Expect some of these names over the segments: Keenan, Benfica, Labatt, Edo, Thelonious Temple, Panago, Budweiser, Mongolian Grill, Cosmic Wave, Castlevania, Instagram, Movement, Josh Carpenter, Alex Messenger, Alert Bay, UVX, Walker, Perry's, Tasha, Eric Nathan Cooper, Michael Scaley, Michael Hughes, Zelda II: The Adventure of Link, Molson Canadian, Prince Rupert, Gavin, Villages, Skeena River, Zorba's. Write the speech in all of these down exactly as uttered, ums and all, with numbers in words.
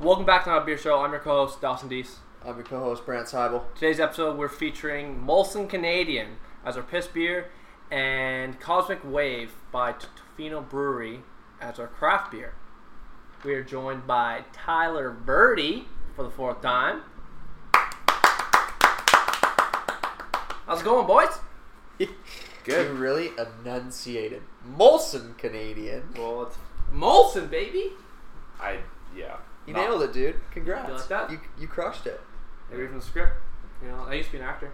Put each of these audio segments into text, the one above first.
Welcome back to my beer show. I'm your co-host Dawson Deese. I'm your co-host Brant Seibel. Today's episode we're featuring Molson Canadian as our piss beer and Cosmic Wave by Tofino Brewery as our craft beer. We are joined by Tyler Birdie for the fourth time. How's it going, boys? Good. You really enunciated Molson Canadian. Well, it's Molson, baby. I yeah. You Not. nailed it, dude. Congrats. You like that? You, you crushed it. They read from the script. You know, I used to be an actor.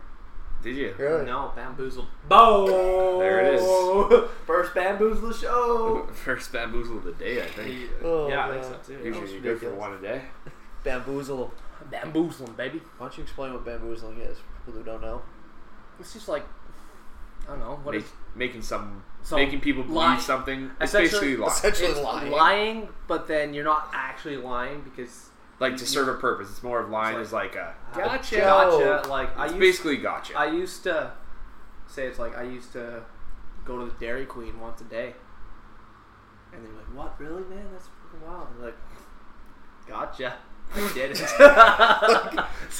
Did you? Really? No, bamboozled. Bo! There it is. First bamboozle of the show. First bamboozle of the day, I think. Oh, yeah, man. I think so, too. Usually you go for one a day. Bamboozle. Bamboozling, baby. Why don't you explain what bamboozling is for people who don't know? It's just like, I don't know. What Make, is, making some, some making people believe lying. something. It's essentially, basically lying. Essentially it's lying. lying, but then you're not actually lying because... Like you, to serve a purpose. It's more of lying is like, like a... Gotcha. Gotcha. Like, it's I used, basically gotcha. I used to say it's like I used to go to the Dairy Queen once a day. And they're like, what? Really, man? That's freaking wild. I'm like, gotcha. I did it. So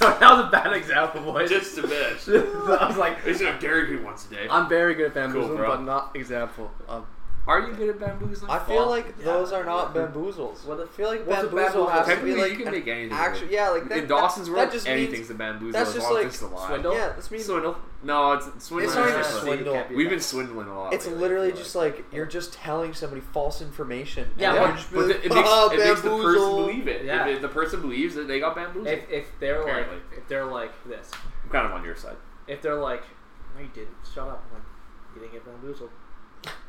that was a bad example, boys. Just a bit. So I was like... At least you have Dairy Queen once a day. I'm very good at bamboozling, cool, but not example. Um, Are you good at bamboozling? I feel like yeah. those are not bamboozles. Well, I feel like well, bamboozle has to be like you can make anything. Actually, yeah, like that, in Dawson's world, anything's means, a bamboozle. That's just as long like as it's a lie. Swindle. Yeah, that's mean swindle. No, it's swindle. It's not even swindle. We've been swindling a lot. It's lately, literally just like, like you're just telling somebody false information. Yeah, yeah. Just but like, it, makes, oh, it makes the person believe it. Yeah. If the person believes that they got bamboozled. If, if they're Apparently. like, if they're like this, I'm kind of on your side. If they're like, no, you didn't. Shut up. Like, you didn't get bamboozled.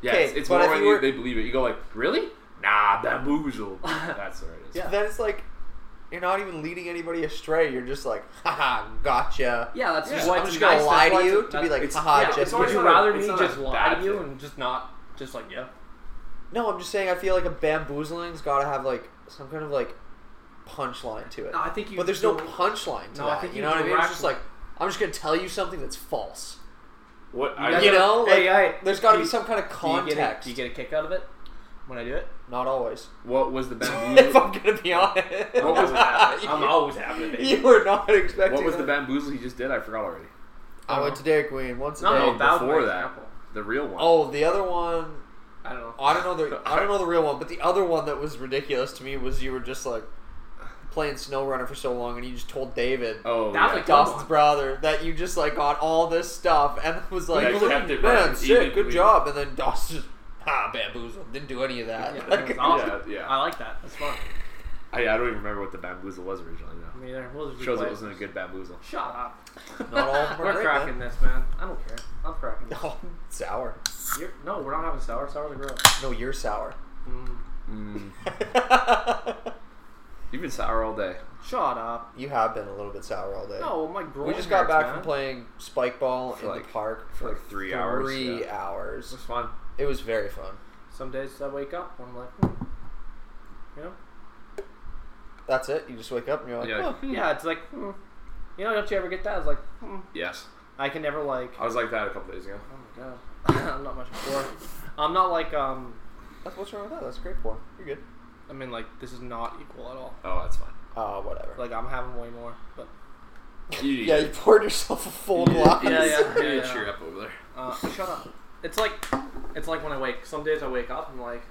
Yeah, it's, it's more when were, they believe it. You go like, really? Nah, bamboozled. That's what it is. Yeah, then it's like, you're not even leading anybody astray. You're just like, haha, gotcha. Yeah, that's yeah. just I'm just nice. gonna lie that's to you to be like, haha, yeah, just. Would you rather me just lie to you and just not, just like, yeah? No, I'm just saying. I feel like a bamboozling's got to have like some kind of like punchline to it. No, I think you. But there's no punchline to no, that. I think you, you know what I mean? It's just like, I'm just gonna tell you something that's false. What you, I, you know, like, hey, hey, there's got to be some kind of context. Do you, get a, do you get a kick out of it when I do it? Not always. What was the bamboozle? If I'm gonna be honest, what was it? I'm always happy. Baby. You were not expecting. What was that. the bamboozle he just did? I forgot already. I, I went know. to Dairy Queen once a no, day. No, that before that, example. the real one. Oh, the other one. I don't know. I don't know the. I don't know the real one, but the other one that was ridiculous to me was you were just like. Playing SnowRunner for so long, and you just told David, oh, that yeah. Dustin's brother, that you just like got all this stuff, and was like, yeah, man, it, man sick, good job. And then Dustin just ah bamboozled, didn't do any of that. Yeah, like, that awesome. yeah, yeah. I like that. That's fun. I, I don't even remember what the bamboozle was originally. Though. Me either. We'll Shows it wasn't a good bamboozle. Shut up. Not all of them are we're great, cracking man. this, man. I don't care. I'm cracking this. Oh, sour. You're, no, we're not having sour. Sour's a grill. No, you're sour. Mm. Mm. You've been sour all day. Shut up. You have been a little bit sour all day. No, my groin We just got hurts, back man. from playing spike ball for in like, the park for, for like three, three hours. Three yeah. hours. It was fun. It was very fun. Some days I wake up and I'm like, hmm. you know? That's it? You just wake up and you're like, yeah, oh, hmm. yeah it's like, hmm. you know, don't you ever get that? I was like, hmm. Yes. I can never like. I was like that a couple days ago. Oh my god. I'm not much for it. I'm not like, um. That's, what's wrong with that? That's great for. You're good. I mean, like, this is not equal at all. Oh, that's fine. Oh, uh, whatever. Like, I'm having way more, but... You, you, yeah, you poured yourself a full glass. Yeah, yeah, yeah. yeah. Cheer up over there. Uh, shut up. It's like, it's like when I wake. Some days I wake up and I'm like,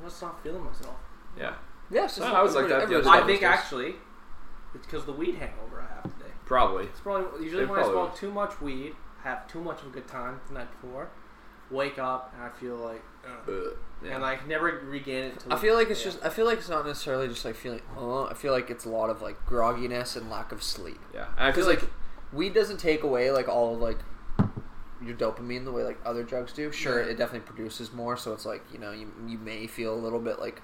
I'm just not feeling myself. Yeah. Yeah, it's just... Well, I was like that the other day. I think, actually, it's because of the weed hangover I have today. Probably. It's probably... Usually it when probably I smoke is. too much weed, have too much of a good time the night before, wake up and I feel like... Uh, yeah. And I can never regain it. I feel like it's yeah. just. I feel like it's not necessarily just like feeling. Oh, I feel like it's a lot of like grogginess and lack of sleep. Yeah, I feel like, like weed doesn't take away like all of like your dopamine the way like other drugs do. Sure, yeah. It definitely produces more, so it's like you know you you may feel a little bit like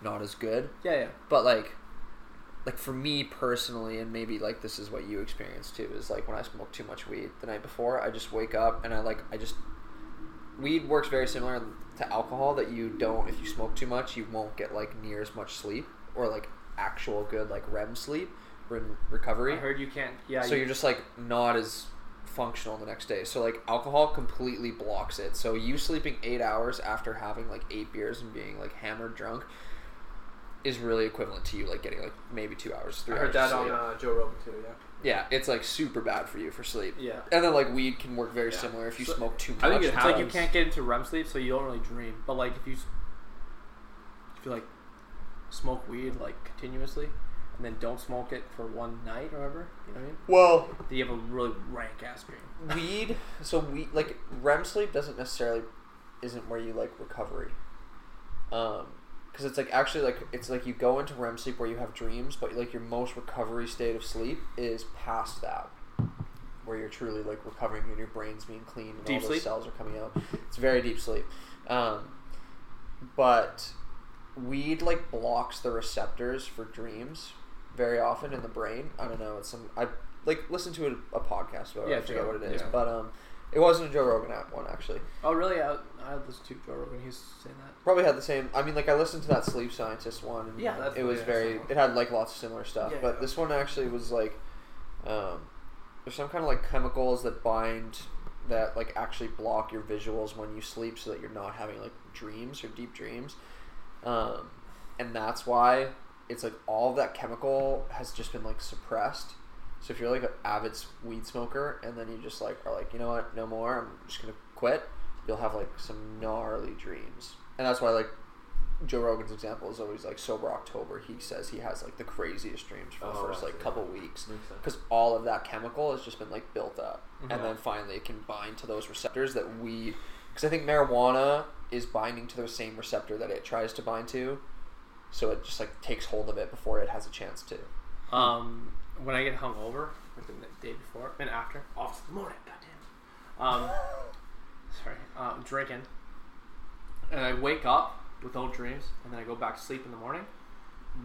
not as good. Yeah, yeah. But like, like for me personally, and maybe like this is what you experience too, is like when I smoke too much weed the night before, I just wake up and I like I just. Weed works very similar to alcohol that you don't, if you smoke too much, you won't get like near as much sleep or like actual good like R E M sleep, REM recovery. I heard you can't, yeah. So you you're just like not as functional the next day. So like alcohol completely blocks it. So you sleeping eight hours after having like eight beers and being like hammered drunk is really equivalent to you like getting like maybe two hours, three I heard hours that on uh, Joe Rogan too, yeah. Yeah, it's like super bad for you for sleep. Yeah. And then like weed can work very yeah. similar if you so, smoke too much. I think it it's happens. Like you can't get into R E M sleep, so you don't really dream. But like if you if you like smoke weed like continuously and then don't smoke it for one night or whatever, you know what I mean? Well, then you have a really rank ass dream. Weed, so weed like R E M sleep doesn't necessarily isn't where you like recovery. Um Because it's like actually like it's like you go into R E M sleep where you have dreams, but like your most recovery state of sleep is past that, where you're truly like recovering and your brain's being cleaned and deep all those sleep. Cells are coming out. It's very deep sleep, um, but weed like blocks the receptors for dreams very often in the brain. I don't know. It's some I like listened to a, a podcast about. Yeah, it. I forget Joe, what it is, yeah. but um. It wasn't a Joe Rogan one, actually. Oh, really? I, I listened to Joe Rogan. He was saying that. Probably had the same. I mean, like, I listened to that Sleep Scientist one. And yeah, that's It was very. It had, like, lots of similar stuff. Yeah, but yeah. This one actually was, like, um, there's some kind of, like, chemicals that bind that, like, actually block your visuals when you sleep so that you're not having, like, dreams or deep dreams. Um, and that's why it's, like, all that chemical has just been, like, suppressed. So if you're like an avid weed smoker and then you just like are like, you know what, no more, I'm just going to quit, you'll have like some gnarly dreams. And that's why like Joe Rogan's example is always like Sober October. He says he has like the craziest dreams for the oh, first like couple weeks because all of that chemical has just been like built up. Mm-hmm. And then finally it can bind to those receptors that weed, because I think marijuana is binding to the same receptor that it tries to bind to. So it just like takes hold of it before it has a chance to. Um... When I get hungover, like the day before and after, off to the morning, goddamn. Um, sorry, um, drinking, and I wake up with old dreams, and then I go back to sleep in the morning.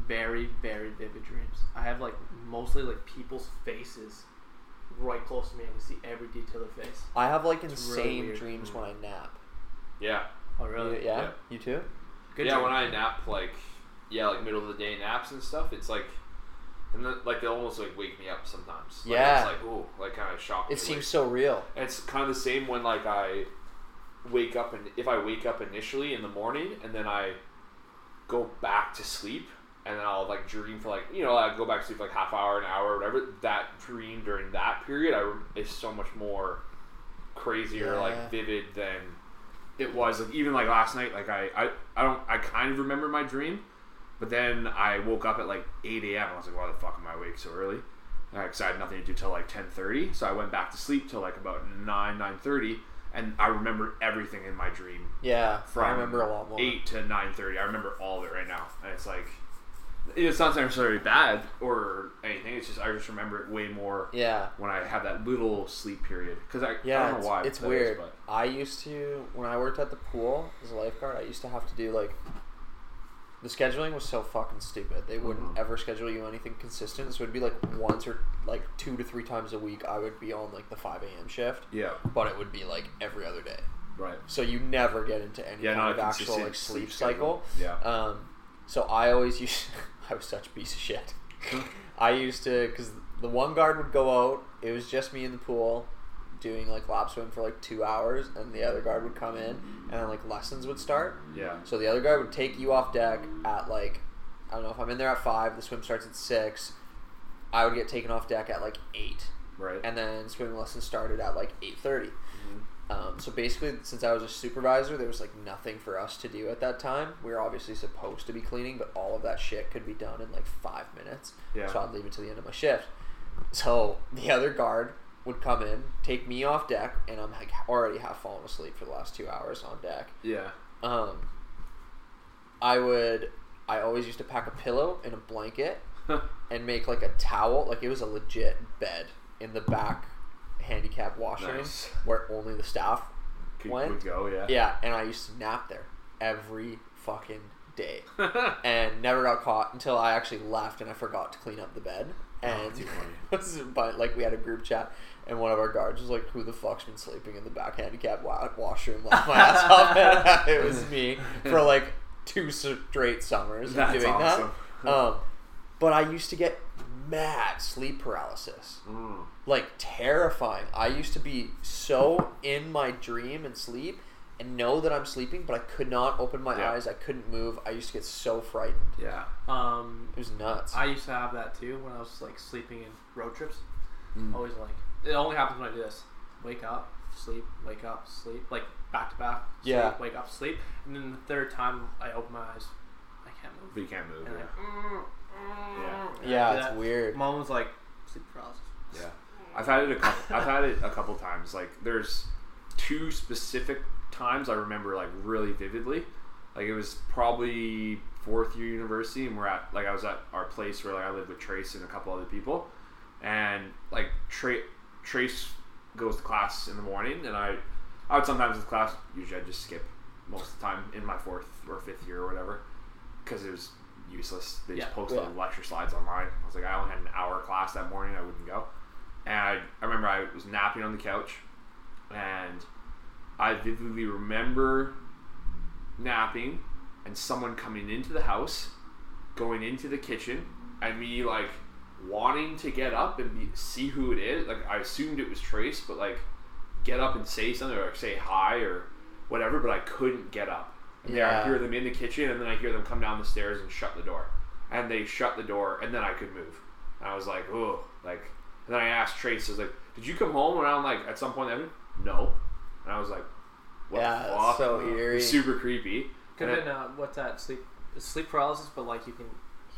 Very, very vivid dreams. I have like mostly like people's faces right close to me. I can see every detail of their face. I have like it's insane really dreams mm-hmm. when I nap. Yeah. Oh really? You, yeah? yeah. You too? Good. Yeah, dream. When I nap, like yeah, like middle of the day naps and stuff. It's like. And then, like, they almost, like, wake me up sometimes. Like, yeah. It's, like, ooh, like, kind of shocking. It seems like, so real. And it's kind of the same when, like, I wake up, and if I wake up initially in the morning, and then I go back to sleep, and then I'll, like, dream for, like, you know, I go back to sleep for, like, half hour, an hour, or whatever, that dream during that period I, is so much more crazier, yeah. like, vivid than it was. Like, even, like, last night, like, I, I, I don't, I kind of remember my dream. But then I woke up at like eight a.m. I was like, why the fuck am I awake so early? Because I had nothing to do till like ten thirty. So I went back to sleep till like about nine, nine thirty. And I remember everything in my dream. Yeah, from I remember a lot more. eight to nine thirty. I remember all of it right now. And it's like, it's not necessarily bad or anything. It's just, I just remember it way more yeah. when I have that little sleep period. Because I, yeah, I don't know it's, why. It's weird. Is, but. I used to, when I worked at the pool as a lifeguard, I used to have to do like, the scheduling was so fucking stupid. They wouldn't mm-hmm. ever schedule you anything consistent. So it'd be like once or like two to three times a week I would be on like the five a.m. shift. Yeah. But it would be like every other day. Right. So you never get into any yeah, kind of actual like sleep, sleep cycle. Yeah. Um, so I always used... I was such a piece of shit. I used to... Because the one guard would go out. It was just me in the pool doing like lap swim for like two hours. And the other guard would come in. And then, like, lessons would start. Yeah. So the other guy would take you off deck at, like, I don't know, if I'm in there at five, the swim starts at six. I would get taken off deck at, like, eight. Right. And then swimming lessons started at, like, eight thirty. Mm-hmm. Um, so basically, since I was a supervisor, there was, like, nothing for us to do at that time. We were obviously supposed to be cleaning, but all of that shit could be done in, like, five minutes. Yeah. So I'd leave it to the end of my shift. So the other guard would come in, take me off deck, and I'm like already half fallen asleep for the last two hours on deck. Yeah. Um. I would. I always used to pack a pillow and a blanket, and make like a towel. Like it was a legit bed in the back handicap washroom nice. Where only the staff Could, went. Would go. Yeah. Yeah, and I used to nap there every fucking day, and never got caught until I actually left and I forgot to clean up the bed. And but like we had a group chat, and one of our guards was like, "Who the fuck's been sleeping in the back handicap washroom?" Like my ass off. It was me for like two straight summers of doing awesome. That. Um, but I used to get mad sleep paralysis, mm. like terrifying. I used to be so in my dream and sleep, and know that I'm sleeping, but I could not open my yeah. eyes. I couldn't move. I used to get so frightened. Yeah. Um, it was nuts. I used to have that too when I was like sleeping in road trips. Mm. Always like, it only happens when I do this. Wake up, sleep, wake up, sleep. Like back to back. Sleep, yeah. Wake up, sleep. And then the third time I open my eyes, I can't move. But you can't move. And yeah. Like, mm, mm, yeah. Yeah, it's that. Weird. Mom was like, sleep paralysis. Yeah. I've had it a couple, I've had it a couple times. Like there's two specific times I remember like really vividly. Like it was probably fourth year university, and we're at like I was at our place where like I lived with Trace and a couple other people, and like Tra- Trace goes to class in the morning, and I I would sometimes with class, usually I just skip most of the time in my fourth or fifth year or whatever, because it was useless. They just yeah, posted yeah. lecture slides online. I was like, I only had an hour class that morning, I wouldn't go. And I, I remember I was napping on the couch, and I vividly remember napping and someone coming into the house, going into the kitchen, and me like wanting to get up and be, see who it is. Like I assumed it was Trace, but like get up and say something or like, say hi or whatever, but I couldn't get up. And yeah. then I hear them in the kitchen, and then I hear them come down the stairs and shut the door. And they shut the door, and then I could move. And I was like, oh, like... And then I asked Trace, I was like, did you come home around, like, at some point? That no. And I was like, what yeah, the fuck? So eerie. It's super creepy. Could have been, uh, what's that, sleep sleep paralysis, but, like, you can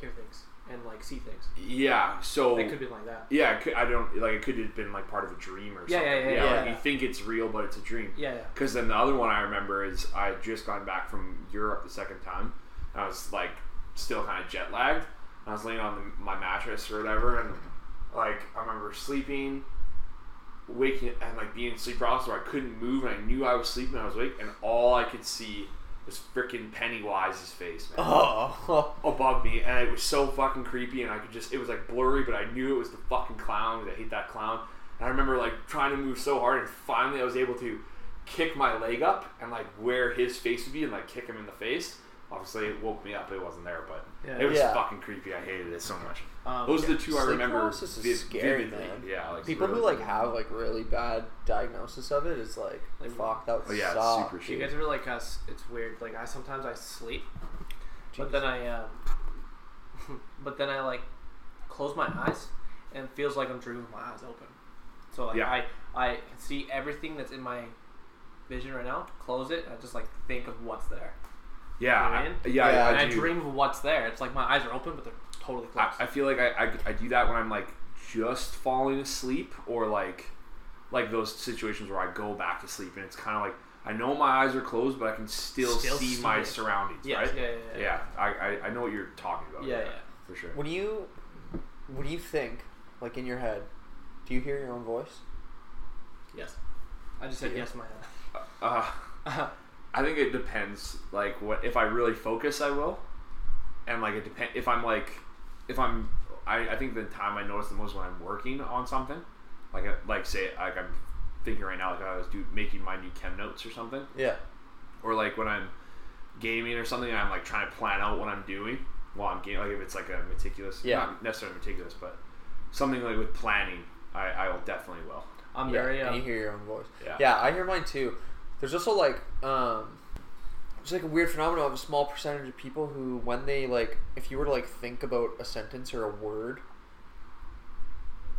hear things and, like, see things. Yeah, so... It could have been like that. Yeah, it could, I don't... Like, it could have been, like, part of a dream or yeah, something. Yeah, yeah, yeah. yeah, like, yeah. You think it's real, but it's a dream. Yeah, yeah. Because then the other one I remember is I had just gone back from Europe the second time. And I was, like, still kind of jet-lagged. I was laying on the, my mattress or whatever, and... Like, I remember sleeping, waking, and, like, being in sleep paralysis where I couldn't move, and I knew I was sleeping, and I was awake, and all I could see was freaking Pennywise's face, man. Oh. Above me, and it was so fucking creepy, and I could just, it was, like, blurry, but I knew it was the fucking clown, because I hate that clown. And I remember, like, trying to move so hard, and finally I was able to kick my leg up, and, like, where his face would be, and, like, kick him in the face. Obviously, it woke me up. It wasn't there, but yeah, it was yeah. fucking creepy. I hated it so much. Um, Those yeah. are the two sleep I remember. Paralysis is scary, vividly. Man. Yeah, like people really who like have like really bad diagnosis of it is like, like fuck, that would yeah, suck. Super shit. You guys are like us. It's weird. Like I sometimes I sleep, Jeez. but then I, um, but then I like close my eyes and it feels like I'm dreaming with my eyes open. So like yeah. I I can see everything that's in my vision right now. Close it. And I just like think of what's there. Yeah, I, yeah, yeah. And I, I dream of what's there. It's like my eyes are open, but they're totally closed. I, I feel like I, I, I do that when I'm like just falling asleep, or like like those situations where I go back to sleep, and it's kind of like I know my eyes are closed, but I can still, still see, see my it. surroundings. Yes, right? Yeah, yeah, yeah. yeah I, I, I know what you're talking about. Yeah, yeah, for sure. What do you, what do you think? Like in your head, do you hear your own voice? Yes, I just said yeah. yes in my head. Uh. uh I think it depends, like, what, if I really focus, I will, and, like, it depends, if I'm, like, if I'm, I, I think the time I notice the most when I'm working on something, like, like, say, like, I'm thinking right now, like, I was do, making my new chem notes or something, yeah, or, like, when I'm gaming or something, and I'm, like, trying to plan out what I'm doing while I'm gaming, like, if it's, like, a meticulous, yeah. not necessarily meticulous, but something, like, with planning, I, I will definitely will. I'm yeah, very, um, and you hear your own voice. Yeah. yeah, I hear mine, too. There's also, like, um, it's, like, a weird phenomenon of a small percentage of people who, when they, like, if you were to, like, think about a sentence or a word,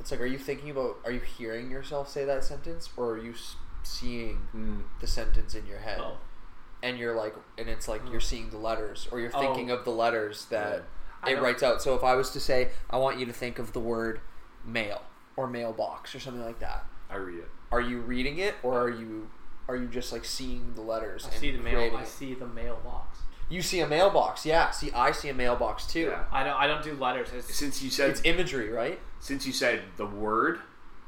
it's, like, are you thinking about, are you hearing yourself say that sentence, or are you seeing mm. the sentence in your head? Oh. And you're, like, and it's, like, mm. you're seeing the letters, or you're thinking oh. of the letters that yeah. it writes out. So if I was to say, I want you to think of the word mail, or mailbox, or something like that. I read it. Are you reading it, or are you... Are you just like seeing the letters? I and see the mail. I it? see the mailbox. You see a mailbox, yeah. See, I see a mailbox too. Yeah. I don't. I don't do letters. It's, since you said it's imagery, right? Since you said the word,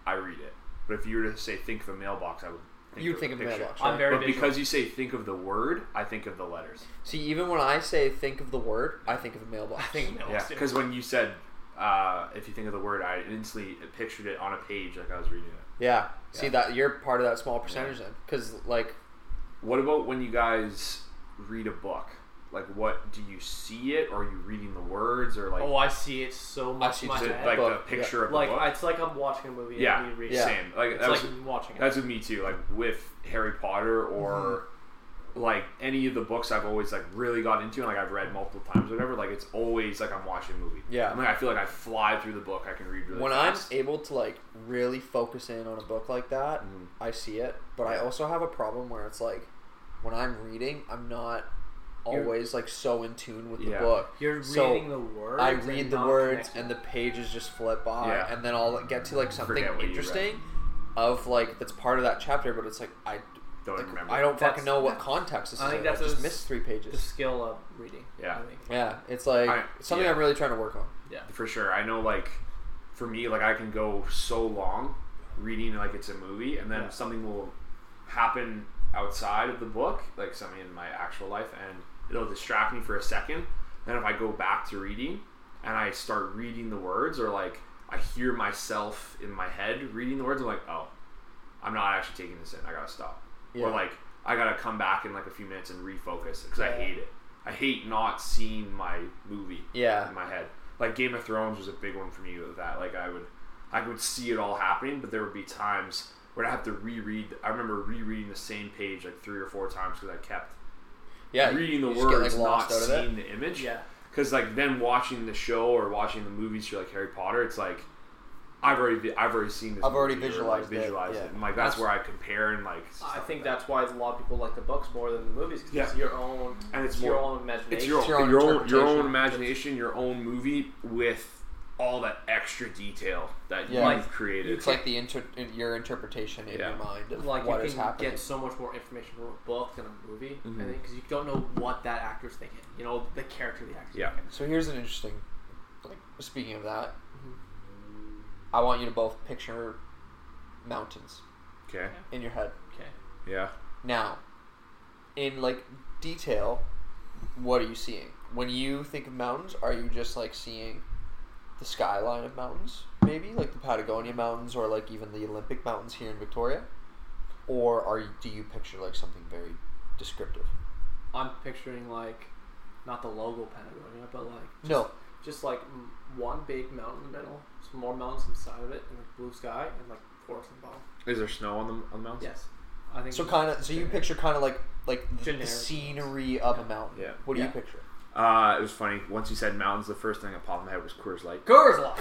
I read it. But if you were to say think of a mailbox, I would. Think you would of think a of a mailbox. Right? I'm very. But visual. Because you say think of the word, I think of the letters. See, even when I say think of the word, I think of a mailbox. I think mailbox. Yeah, because when you said uh, if you think of the word, I instantly pictured it on a page like I was reading it. Yeah. yeah, see that you're part of that small percentage yeah. then, because like, what about when you guys read a book? Like, what do you see it, or are you reading the words, or like? Oh, I see it so much. I my it, like the picture yeah. of the like book? It's like I'm watching a movie. Yeah, and you read yeah. It. Same. Like it's that like was, watching. That's it. With me too. Like with Harry Potter or like any of the books I've always like really got into and like I've read multiple times or whatever, like it's always like I'm watching a movie. Yeah. I'm like, I feel like I fly through the book. I can read really when fast. I'm able to like really focus in on a book like that, mm. I see it. But I also have a problem where it's like when I'm reading, I'm not always You're, like so in tune with yeah. the book. You're so reading the words. I read the words connected. And the pages just flip by yeah. and then I'll get to like something interesting of like that's part of that chapter, but it's like I Don't like, remember. I don't that's, fucking know what context this is. I think that's I just missed three pages. The skill of reading. Yeah. I think. Yeah. It's like I, something yeah. I'm really trying to work on. Yeah. For sure. I know like for me, like I can go so long reading like it's a movie and then yeah. something will happen outside of the book, like something in my actual life, and it'll distract me for a second. Then if I go back to reading and I start reading the words or like I hear myself in my head reading the words, I'm like, oh, I'm not actually taking this in. I gotta stop. Yeah. Or like I gotta come back in like a few minutes and refocus because yeah. I hate it. I hate not seeing my movie yeah. in my head. Like Game of Thrones was a big one for me with that. Like I would, I would see it all happening, but there would be times where I have to reread. I remember rereading the same page like three or four times because I kept yeah, reading the words, get, like, not seeing the image. Yeah, because like then watching the show or watching the movies through like Harry Potter, it's like I've already, I've already seen this. I've already visualized, like, visualized it. Yeah. it. And, like, that's, that's where I compare and, like... I think like that. that's why a lot of people like the books more than the movies, because yeah. it's your own... And it's, it's more, your own imagination. It's your, it's your, own, your, own, your own imagination, your own movie with all that extra detail that yeah. you've created. It's like the inter- your interpretation in yeah. your mind of like what is happening. Like, you can get so much more information from a book than a movie, mm-hmm. I think, because you don't know what that actor's thinking. You know, the character the actor's yeah. thinking. So here's an interesting... Like, speaking of that... I want you to both picture mountains. Okay. In your head. Okay. Yeah. Now, in like detail, what are you seeing? When you think of mountains, are you just like seeing the skyline of mountains, maybe? Like the Patagonia Mountains or like even the Olympic Mountains here in Victoria? Or are you, do you picture like something very descriptive? I'm picturing like, not the logo Patagonia, but like... Just, no. Just like one big mountain in the middle. More mountains inside of it, and like blue sky, and like forest and bottom. Is there snow on the on the mountains? Yes, I think so. Kind of. So generic. You picture kind of like like the, the scenery of yeah. a mountain. Yeah. What do yeah. you picture? Uh, it was funny. Once you said mountains, the first thing that popped in my head was Coors Light. Coors Light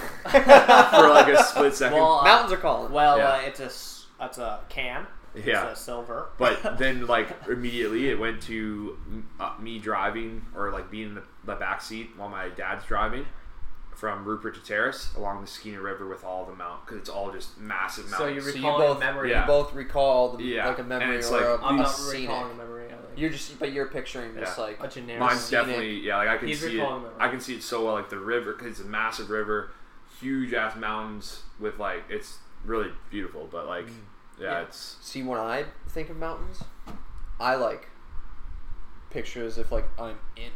for like a split second. Well, uh, mountains are called. Well, yeah. uh, it's a it's a can. Yeah. It's a silver. But then like immediately it went to uh, me driving or like being in the, the back seat while my dad's driving. From Rupert to Terrace along the Skeena River with all the mount because it's all just massive mountains. So you recall so you both, memory. Yeah. You both recall the, yeah. like a memory and it's or like, a I'm not recalling a memory. Like, you're just but you're picturing yeah. just like a generic. Mine's definitely yeah. Like I can He's see it. Memory. I can see it so well like the river because it's a massive river, huge ass mountains with like it's really beautiful. But like mm. yeah, yeah, it's see when I think of mountains, I like pictures if like I'm in.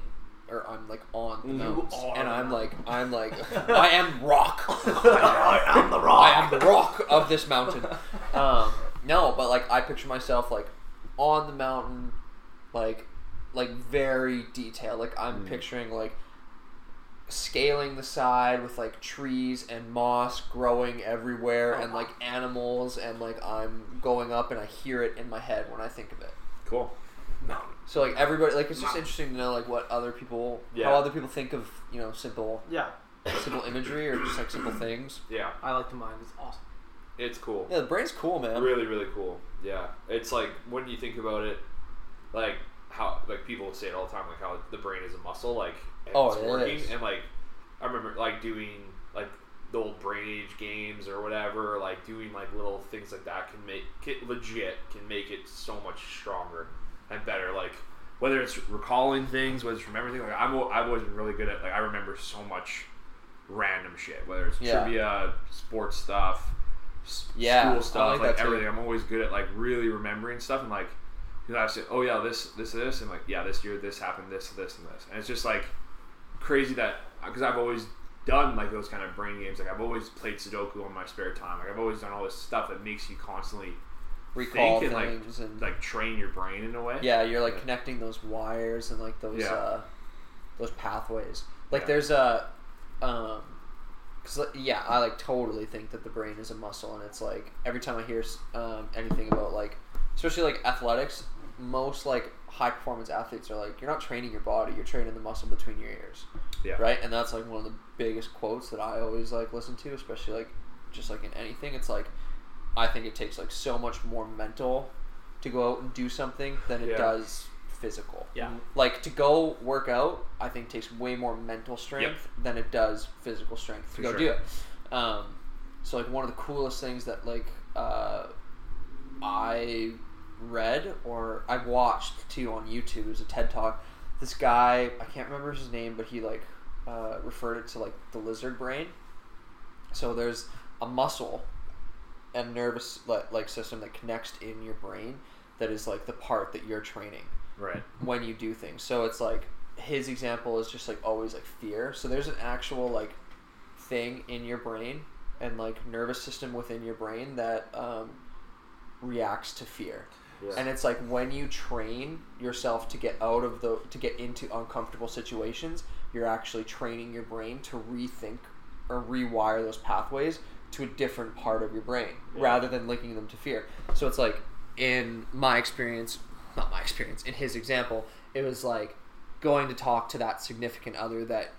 Or I'm like on the mountains, and I'm like I'm like I am rock. I am the rock. I am the rock of this mountain. Um, no, but like I picture myself like on the mountain, like like very detailed. Like I'm mm. picturing like scaling the side with like trees and moss growing everywhere, oh. and like animals, and like I'm going up, and I hear it in my head when I think of it. Cool. Mountain. So like everybody, like it's just mountain. Interesting to know like what other people, yeah. how other people think of, you know, simple, yeah, simple imagery or just like simple things. Yeah, I like the mind. It's awesome. It's cool. Yeah, the brain's cool, man. Really, really cool. Yeah, it's like when you think about it, like how like people say it all the time, like how the brain is a muscle, like and oh, it's it working, is. And like I remember like doing like the old brain age games or whatever, like doing like little things like that can make it legit can make it so much stronger. And better, like whether it's recalling things, whether it's remembering things. Like I'm, I've always been really good at like I remember so much random shit, whether it's yeah. trivia, sports stuff, s- yeah, school stuff, like, like everything. Too. I'm always good at like really remembering stuff and like you know I say, oh yeah, this, this, this, and like yeah, this year this happened, this, this, and this, and it's just like crazy that because I've always done like those kind of brain games. Like I've always played Sudoku in my spare time. Like I've always done all this stuff that makes you constantly. Recall think and things like, and like train your brain in a way. Yeah, you're like yeah. connecting those wires and like those yeah. uh, those pathways. Like yeah. there's a, um, cause yeah, I like totally think that the brain is a muscle, and it's like every time I hear um anything about like, especially like athletics, most like high performance athletes are like, you're not training your body, you're training the muscle between your ears. Yeah. Right? And that's like one of the biggest quotes that I always like listen to, especially like just like in anything. It's like, I think it takes like so much more mental to go out and do something than it yeah. does physical. Yeah. Like to go work out, I think takes way more mental strength yep. than it does physical strength to For go sure. do it. Um, so like one of the coolest things that like uh, I read or I watched too on YouTube, it was a TED Talk. This guy, I can't remember his name, but he like uh, referred it to like the lizard brain. So there's a muscle and nervous like system that connects in your brain that is like the part that you're training right when you do things. So it's like his example is just like always like fear. So there's an actual like thing in your brain and like nervous system within your brain that um, reacts to fear. Yeah. And it's like when you train yourself to get out of the to get into uncomfortable situations, you're actually training your brain to rethink or rewire those pathways to a different part of your brain yeah. rather than linking them to fear. So it's like in my experience, not my experience, in his example, it was like going to talk to that significant other that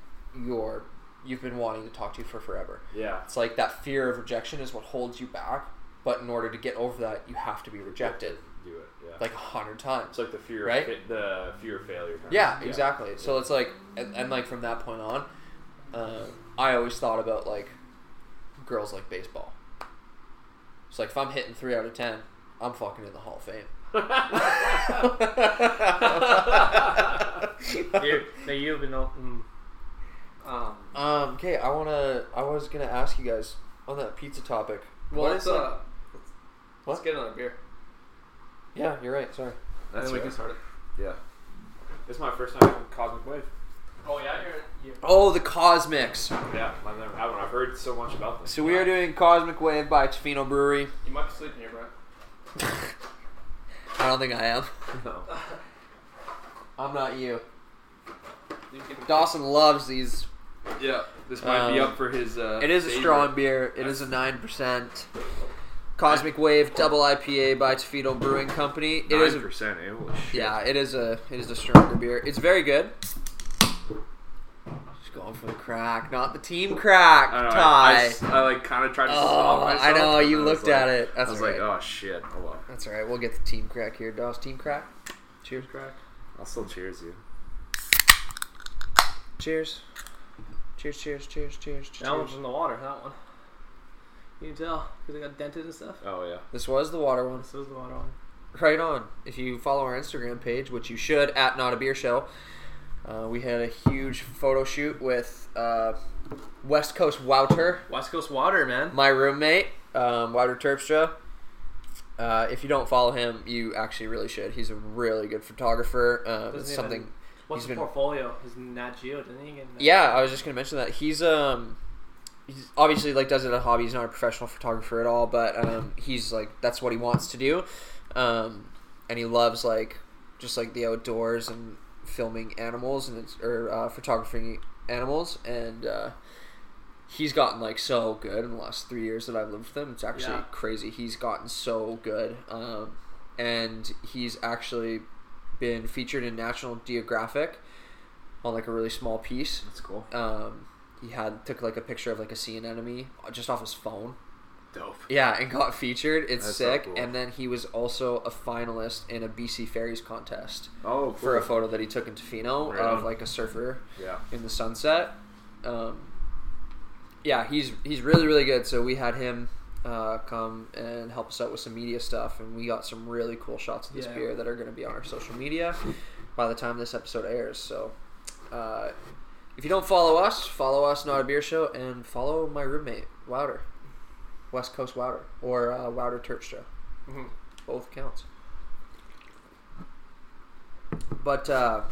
you're, you've been wanting to talk to for forever. Yeah. It's like that fear of rejection is what holds you back, but in order to get over that, you have to be rejected. Do it, yeah. Like a hundred times. It's like the fear, right? of, the fear of failure. Kind yeah, of. exactly. Yeah. So it's like, and, and like from that point on, uh, I always thought about like, girls like baseball. It's like if I'm hitting three out of ten, I'm fucking in the Hall of Fame. Dude, so you've been um, um. Okay, I wanna. I was gonna ask you guys on that pizza topic. Well, what is uh, like, let's, what? let's get another beer. Yeah, you're right. Sorry. That's and then right. we can start it. Yeah. This is my first time on Cosmic Wave. Oh, yeah, yeah. Oh, the Cosmics. Yeah, I've never had one. I've heard so much about this. So we are doing Cosmic Wave by Tofino Brewery. You might be sleeping here, bro. I don't think I am. No. I'm not you. you Dawson loves these. Yeah, this might um, be up for his uh, It is favorite. a strong beer. It is a nine percent. Cosmic Wave Double I P A by Tofino Brewing Company. It nine percent, is a, eh? Holy shit. Yeah, it is a it is a stronger beer. It's very good. Going for the crack, not the team crack, I know, Ty. I, I, I like kind of tried to stop oh, myself. I know, you looked like, at it. That's I was right. like, oh shit. Hold on. That's all right. We'll get the team crack here, Doss. Team crack. Cheers, crack. I'll still cheers you. Cheers. Cheers, cheers, cheers, cheers, cheers. That one's in the water, that one. You can tell, because it got dented and stuff. Oh, yeah. This was the water one. This was the water one. Right on. If you follow our Instagram page, which you should, at Not A Beer Show, Uh, we had a huge photo shoot with uh, West Coast Wouter. West Coast Wouter, man. My roommate, um, Wouter Terpstra. Uh, if you don't follow him, you actually really should. He's a really good photographer. Um, it's something. Even, what's his been, portfolio? His Nat Geo, didn't he? Yeah, I was just gonna mention that. He's um, he's obviously like does it as a hobby. He's not a professional photographer at all, but um, he's like that's what he wants to do, um, and he loves like just like the outdoors and filming animals and it's, or uh, photographing animals, and uh, he's gotten like so good in the last three years that I've lived with him. It's actually yeah. crazy. He's gotten so good, um, and he's actually been featured in National Geographic on like a really small piece. That's cool. Um, he had took like a picture of like a sea anemone just off his phone. Dope. Yeah, and got featured. It's That's sick. Cool. And then he was also a finalist in a B C Ferries contest. Oh, cool. For a photo that he took in Tofino right of like a surfer yeah. in the sunset. Um, yeah, he's he's really, really good. So we had him uh, come and help us out with some media stuff, and we got some really cool shots of this yeah. beer that are going to be on our social media by the time this episode airs. So uh, if you don't follow us, follow us, Not A Beer Show, and follow my roommate, Wouter. West Coast Wouter or uh, Wouter Terpstra. Mm-hmm. Both counts. But uh,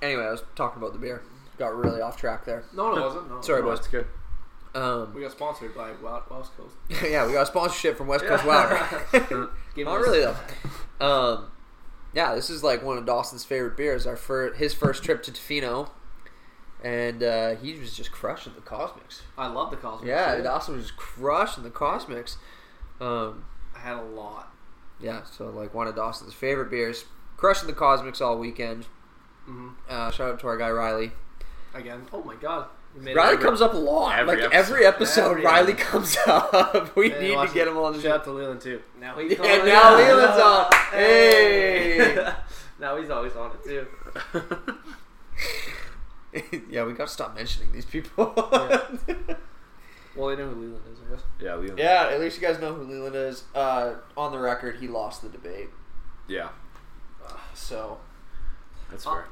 anyway, I was talking about the beer. Got really off track there. No, it wasn't. No, Sorry, no, boys. It's good. Um, we got sponsored by West Coast. Yeah, we got sponsorship from West Coast Wouter. Not really though. Um, yeah, this is like one of Dawson's favorite beers. Our fir- his first trip to Tofino. And uh, he was just crushing the Cosmics. I love the Cosmics. Yeah, too. Dawson was just crushing the Cosmics. Um, I had a lot. Yeah, so like one of Dawson's favorite beers. Crushing the Cosmics all weekend. Mm-hmm. Uh, shout out to our guy Riley. Again. Oh my god. Riley every, comes up a lot. Every like episode. every episode, every Riley episode. comes up. We Man, need to get him on the show. Shout out to Leland too. Now he yeah, and now on. Leland's on. Hey. Now he's always on it too. Yeah, we gotta stop mentioning these people. Yeah. Well, they know who Leland is, I guess. Yeah, Leland. Yeah, at least you guys know who Leland is. Uh, on the record, he lost the debate. Yeah. Uh, so. That's fair. Uh,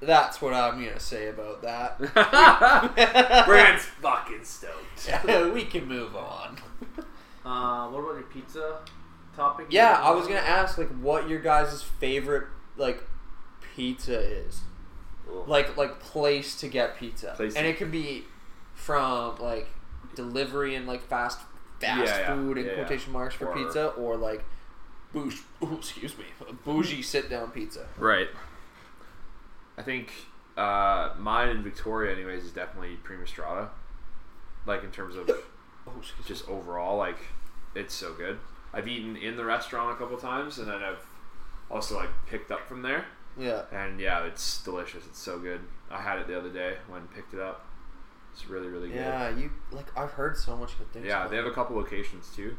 That's what I'm going to say about that. Brant's fucking stoked. Yeah, we can move on. Uh, what about your pizza topic? Yeah, I was going to ask, like, what your guys' favorite, like, pizza is. Ooh. Like, like place to get pizza. Place and it can be from, like, delivery and, like, fast fast yeah, food yeah, in yeah, quotation yeah. marks for or, pizza or, like, bougie, ooh, excuse me, bougie sit-down pizza. Right. I think uh, mine in Victoria, anyways, is definitely Prima Strada. Like, in terms of oh, just me. overall, like, it's so good. I've eaten in the restaurant a couple times, and then I've also, like, picked up from there. Yeah. And, yeah, it's delicious. It's so good. I had it the other day when I picked it up. It's really, really good. Yeah, you, like, I've heard so much good things. Yeah, about they have a couple locations, too.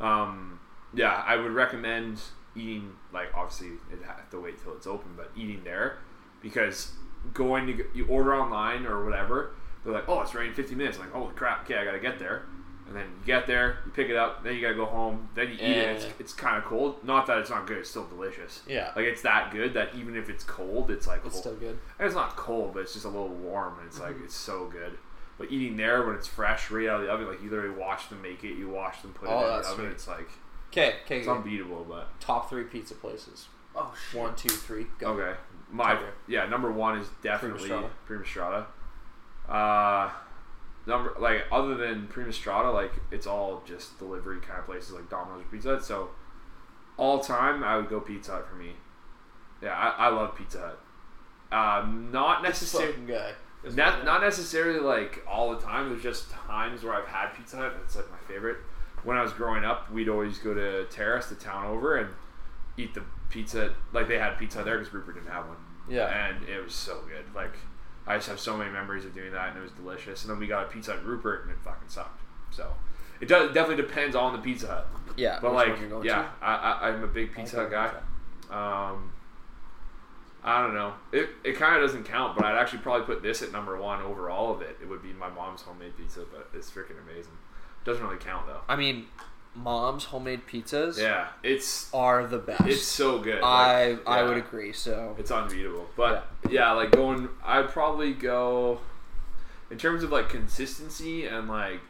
Um, yeah, I would recommend eating, like, obviously, it'd have to wait till it's open, but eating there. Because going to you order online or whatever, they're like, oh, it's ready in fifty minutes. I'm like, oh crap, okay, I gotta get there. And then you get there, you pick it up, then you gotta go home, then you eat yeah. it. It's, it's kind of cold. Not that it's not good; it's still delicious. Yeah, like it's that good that even if it's cold, it's like it's cold. still good. And it's not cold, but it's just a little warm, and it's mm-hmm. like it's so good. But eating there when it's fresh, right out of the oven, like you literally watch them make it, you watch them put oh, it in the oven. Sweet. It's like okay, okay, it's unbeatable. But top three pizza places. Oh, shit. One, two, three. Go. Okay. My Tiger. yeah, number one is definitely Prima Strada. Uh, number like other than Prima Strada, like it's all just delivery kind of places like Domino's or Pizza Hut. So all time, I would go Pizza Hut for me. Yeah, I, I love Pizza Hut. Um, not necessarily guy. Not, not necessarily like all the time. There's just times where I've had Pizza Hut and it's like my favorite. When I was growing up, we'd always go to Terrace, the town over, and eat the pizza. Like they had pizza there because Rupert didn't have one. Yeah, and it was so good. Like I just have so many memories of doing that, and it was delicious. And then we got a Pizza Hut Rupert, and it fucking sucked. So it does it definitely depends on the Pizza Hut. Yeah, but like yeah, I, I I'm a big Pizza Hut guy. Um, I don't know. It it kind of doesn't count, but I'd actually probably put this at number one over all of it. It would be my mom's homemade pizza, but it's freaking amazing. It doesn't really count though. I mean. Mom's homemade pizzas, yeah, it's are the best. It's so good. Like, I yeah, I would agree. So it's unbeatable. But yeah. yeah, like going, I'd probably go in terms of like consistency and like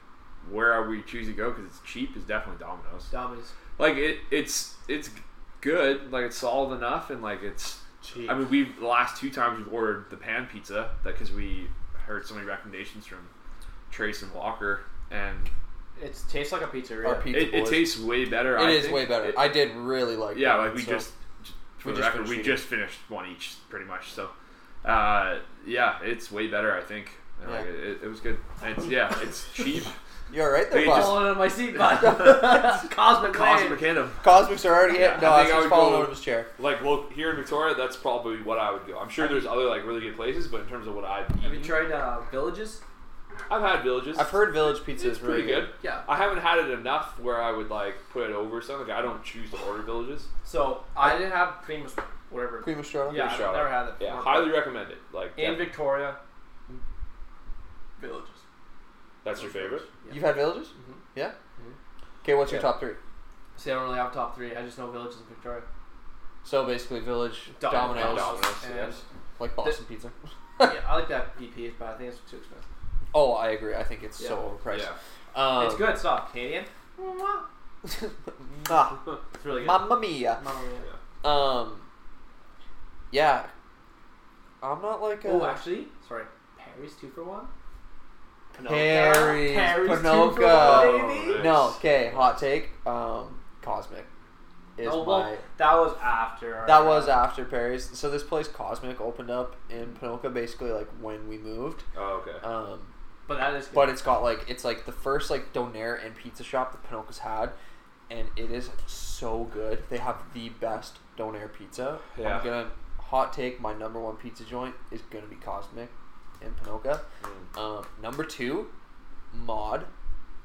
where are we choose to go because it's cheap is definitely Domino's. Domino's. Like it, it's it's good. Like it's solid enough and like it's. Cheap. I mean, we've the last two times we've ordered the pan pizza that because we heard so many recommendations from Trace and Walker and. It tastes like a pizza. Really. Our pizza it, it tastes way better. It I is think. way better. It, I did really like. Yeah, that, like we so. just, for we, the just record, we just finished one each, pretty much. So, uh, yeah, it's way better. I think. Yeah. Like, it, it was good. It's, yeah, it's cheap. You're right. There, boss. Falling on my seat, bud. Cosmic, Cosmic, him. Cosmics are already yeah, hit. No, I, I think I would falling over his chair. Like, well, here in Victoria, that's probably what I would go. I'm sure I there's mean, other like really good places, but in terms of what I've eaten, have you tried uh, Villages? I've had Villages. I've heard Village Pizza is pretty really good. good. Yeah, I haven't had it enough where I would like put it over something. Like, I don't choose to order Villages. So I didn't have Prima, whatever. Prima Strada. Yeah, I've never had it. Yeah, highly recommend it. Like in definitely. Victoria, Villages. That's your favorite. Yeah. You've had Villages? Mm-hmm. Yeah. Okay, mm-hmm. what's yeah. your top three? See, I don't really have top three. I just know Villages in Victoria. So basically, Village, Dom- Domino's, Domino's, and yes. like Boston the, Pizza. Yeah, I like that B P, but I think it's too expensive. Oh, I agree. I think it's yeah. so overpriced. Yeah. Um, it's good stuff. Canadian. It's really good. Mamma mia. Mamma mia. Um, yeah. I'm not like a... Oh, actually, sorry. Perry's two for one? Pinocchio. Perry's. Perry's Pinocchio. Two for one, baby. No, okay. Hot take. Um, Cosmic is oh, well, my... That was after. That right? was after Perry's. So this place, Cosmic, opened up in Pinocchio basically like when we moved. Oh, okay. Um... But that is good. But it's got like it's like the first like donair and pizza shop that Pinocchio's had, and it is so good. They have the best Donair pizza. Yeah. I'm gonna hot take. My number one pizza joint is gonna be Cosmic in Panoka. Mm. Um, number two, Mod.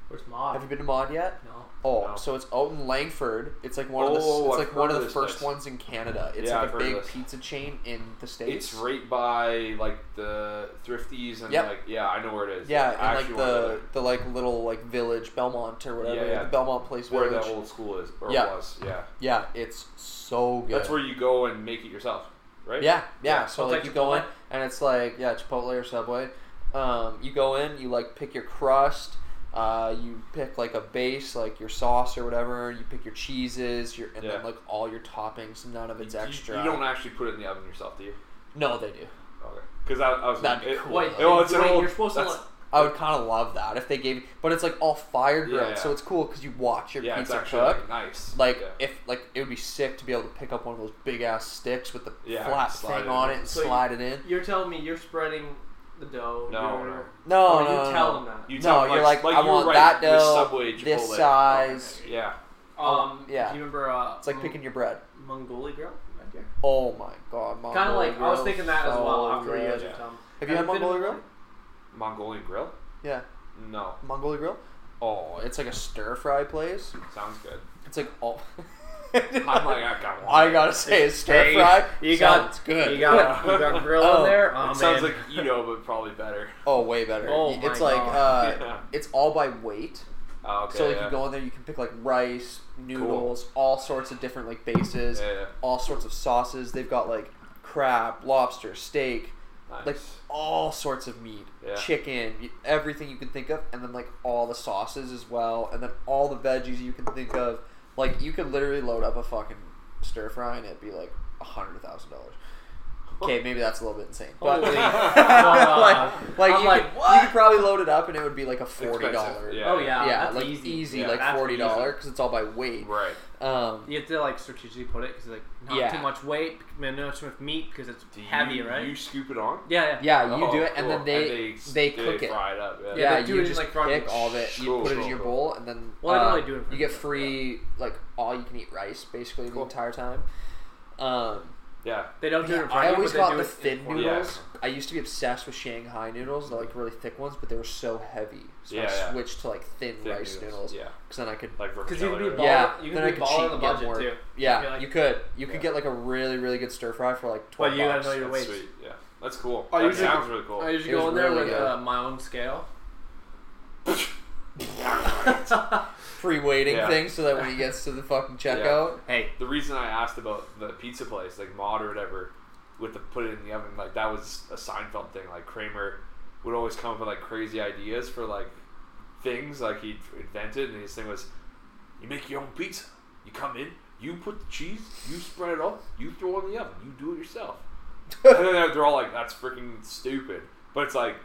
Where's Mod? Have you been to Mod yet? No. Oh, no. So it's out in Langford. It's like one oh, of the it's like one of the first place. ones in Canada. It's yeah, like I've a big pizza chain in the States. It's right by like the Thrifties and yep. like yeah, I know where it is. Yeah, like, and like the the like little like village Belmont or whatever. Yeah, yeah. The Belmont Place Village. Where that old school is or yeah. was. Yeah. Yeah, it's so good. That's where you go and make it yourself, right? Yeah, yeah. yeah. So, so like, like you go in and it's like yeah, Chipotle or Subway. Um, you go in, you like pick your crust. Uh, you pick like a base, like your sauce or whatever. You pick your cheeses, your and yeah. then like all your toppings. None of it's you, extra. You don't actually put it in the oven yourself, do you? No, they do. Okay, because I, I was that'd be it, cool. Wait, oh, it's wait, an wait old, you're supposed to. Like, I would kind of love that if they gave you, but it's like all fire grilled, yeah, yeah. so it's cool because you watch your yeah, pizza it's actually cook. Like, nice. Like yeah. if like it would be sick to be able to pick up one of those big ass sticks with the yeah, flat thing on it and so slide it in. You're telling me you're spreading. The dough. No, no, no. No, no, you tell them that. You tell no, them you're like, like I you want right, that dough, Subway, this size. Yeah. Um, yeah. Do you remember? Uh, it's like Mon- picking your bread. Mongolian Grill. Right there. Oh my God, Mongolian Grill. Kind of like I was thinking that so as well. After you guys yeah. were telling me. Have you had Mongolian Grill? Mongolian Grill? Yeah. No. Mongolian Grill? Oh, it's like a stir fry place. Sounds good. It's like all. I'm like, I got one. I gotta say, it's stir fry. You sounds got good. You got, you got grill oh, in there. Oh, it man. Sounds like Edo, but probably better. Oh, way better. Oh my it's God. like uh, yeah. It's all by weight. Oh, okay. So like yeah. you go in there, you can pick like rice, noodles, cool. all sorts of different like bases, yeah, yeah. all sorts of sauces. They've got like crab, lobster, steak, nice. like all sorts of meat, yeah. chicken, everything you can think of, and then like all the sauces as well, and then all the veggies you can think of. Like, you could literally load up a fucking stir-fry and it'd be, like, one hundred thousand dollars. Okay, maybe that's a little bit insane. But, like, like, like, you, like could, you could probably load it up and it would be, like, a forty dollars. Yeah. Oh, yeah. Yeah, that's like, easy, easy yeah, like, forty dollars, because it's all by weight. Right. Um, you have to, like, strategically put it, because, like, not yeah. too much weight, not too much meat, because it's do heavy, you, right? You scoop it on? Yeah, yeah. Yeah, you oh, do it, and cool. then they, and they, they cook they it. Fry it up, yeah, yeah, yeah you, you just like pick all of it. You cool, put it cool, in your cool. bowl, and then well, uh, really do it you get free, yeah. like, all you can eat rice, basically, cool. the entire time. Um... Yeah, they don't do yeah, it in front of you. I always got the thin noodles. Yeah. I used to be obsessed with Shanghai noodles, the like really thick ones, but they were so heavy. So yeah, I yeah. switched to like thin, thin rice noodles. Yeah, because then I could like because you could be ball, yeah, you could then be ball on the budget more. Too. Yeah, like, you could you yeah. could get like a really really good stir fry for like twelve. But you gotta know your weight. Sweet. Yeah, that's cool. I that usually, sounds really cool. I usually go in there with uh, my own scale. Free waiting yeah. thing so that when he gets to the fucking checkout. Yeah. Hey, the reason I asked about the pizza place, like Mod or whatever, with the put it in the oven, like that was a Seinfeld thing. Like Kramer would always come up with like crazy ideas for like things like he invented, and his thing was, you make your own pizza. You come in, you put the cheese, you spread it up, you throw it in the oven, you do it yourself. And then they're all like, that's freaking stupid. But it's like,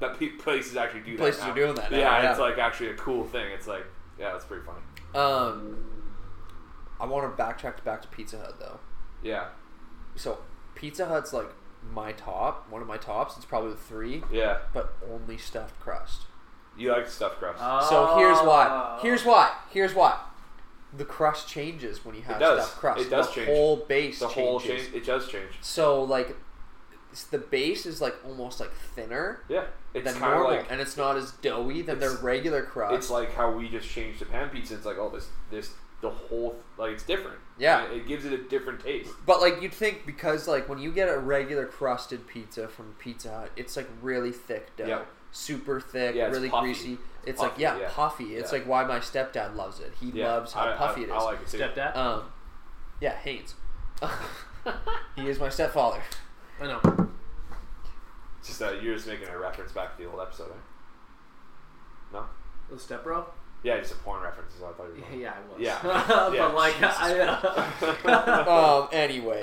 that places actually do that places now. are doing that now, yeah, yeah, it's like actually a cool thing. It's like, yeah, that's pretty funny. Um, I want to backtrack to back to Pizza Hut though. Yeah. So Pizza Hut's like my top, one of my tops. It's probably the three. Yeah. But only stuffed crust. You like stuffed crust. Oh. So here's why. Here's why. Here's why. The crust changes when you have stuffed crust. It does the change. The whole base the changes. Whole change. It does change. So like. The base is like almost like thinner yeah, it's than normal, like, and it's not as doughy than their regular crust. It's like how we just changed to pan pizza. It's like oh this this the whole like it's different. Yeah, it, it gives it a different taste. But like you'd think because like when you get a regular crusted pizza from Pizza Hut, it's like really thick dough, yeah. super thick, yeah, really puffy. greasy. It's puffy, like yeah, yeah, puffy. It's yeah. like why my stepdad loves it. He yeah, loves how I, puffy I, it is. I like it too. Stepdad. Um, yeah, Haynes. He is my stepfather. I know. It's just that uh, you're just making a reference back to the old episode, eh? No? The Step Bro? Yeah, just a porn reference is what I thought you were going. Yeah, I was. Yeah. But yeah, like, I, uh... um, anyway.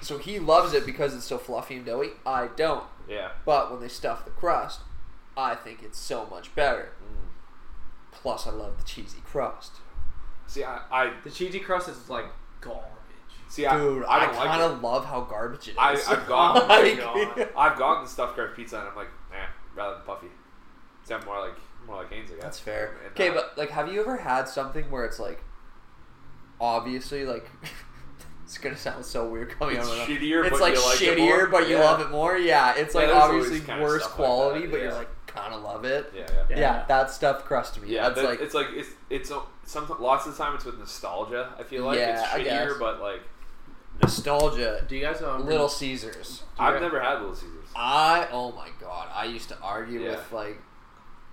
So he loves it because it's so fluffy and doughy. I don't. Yeah. But when they stuff the crust, I think it's so much better. Mm. Plus, I love the cheesy crust. See, I... I... The cheesy crust is, like, gone. See, Dude, I, I, I kind of like love how garbage it is. I, I've gotten, like, I've gotten stuffed crust pizza, and I'm like, eh, rather than puffy. It's more like More like Haynes, I guess. That's fair. Okay, but like, have you ever had something where it's like, obviously, like, it's gonna sound so weird coming out. It's out shittier, it's but like you like shittier, it more. but you yeah. love it more. Yeah, it's like yeah, obviously worse quality, like that, but yeah. you're like kind of love it. Yeah, yeah, yeah. yeah that stuff crushed me. Yeah, that's like it's like it's it's some lots of the time it's with nostalgia. I feel like yeah, it's shittier, but like nostalgia. Do you guys know Little Caesars? I've never had Little Caesars. I oh my god, I used to argue yeah. with like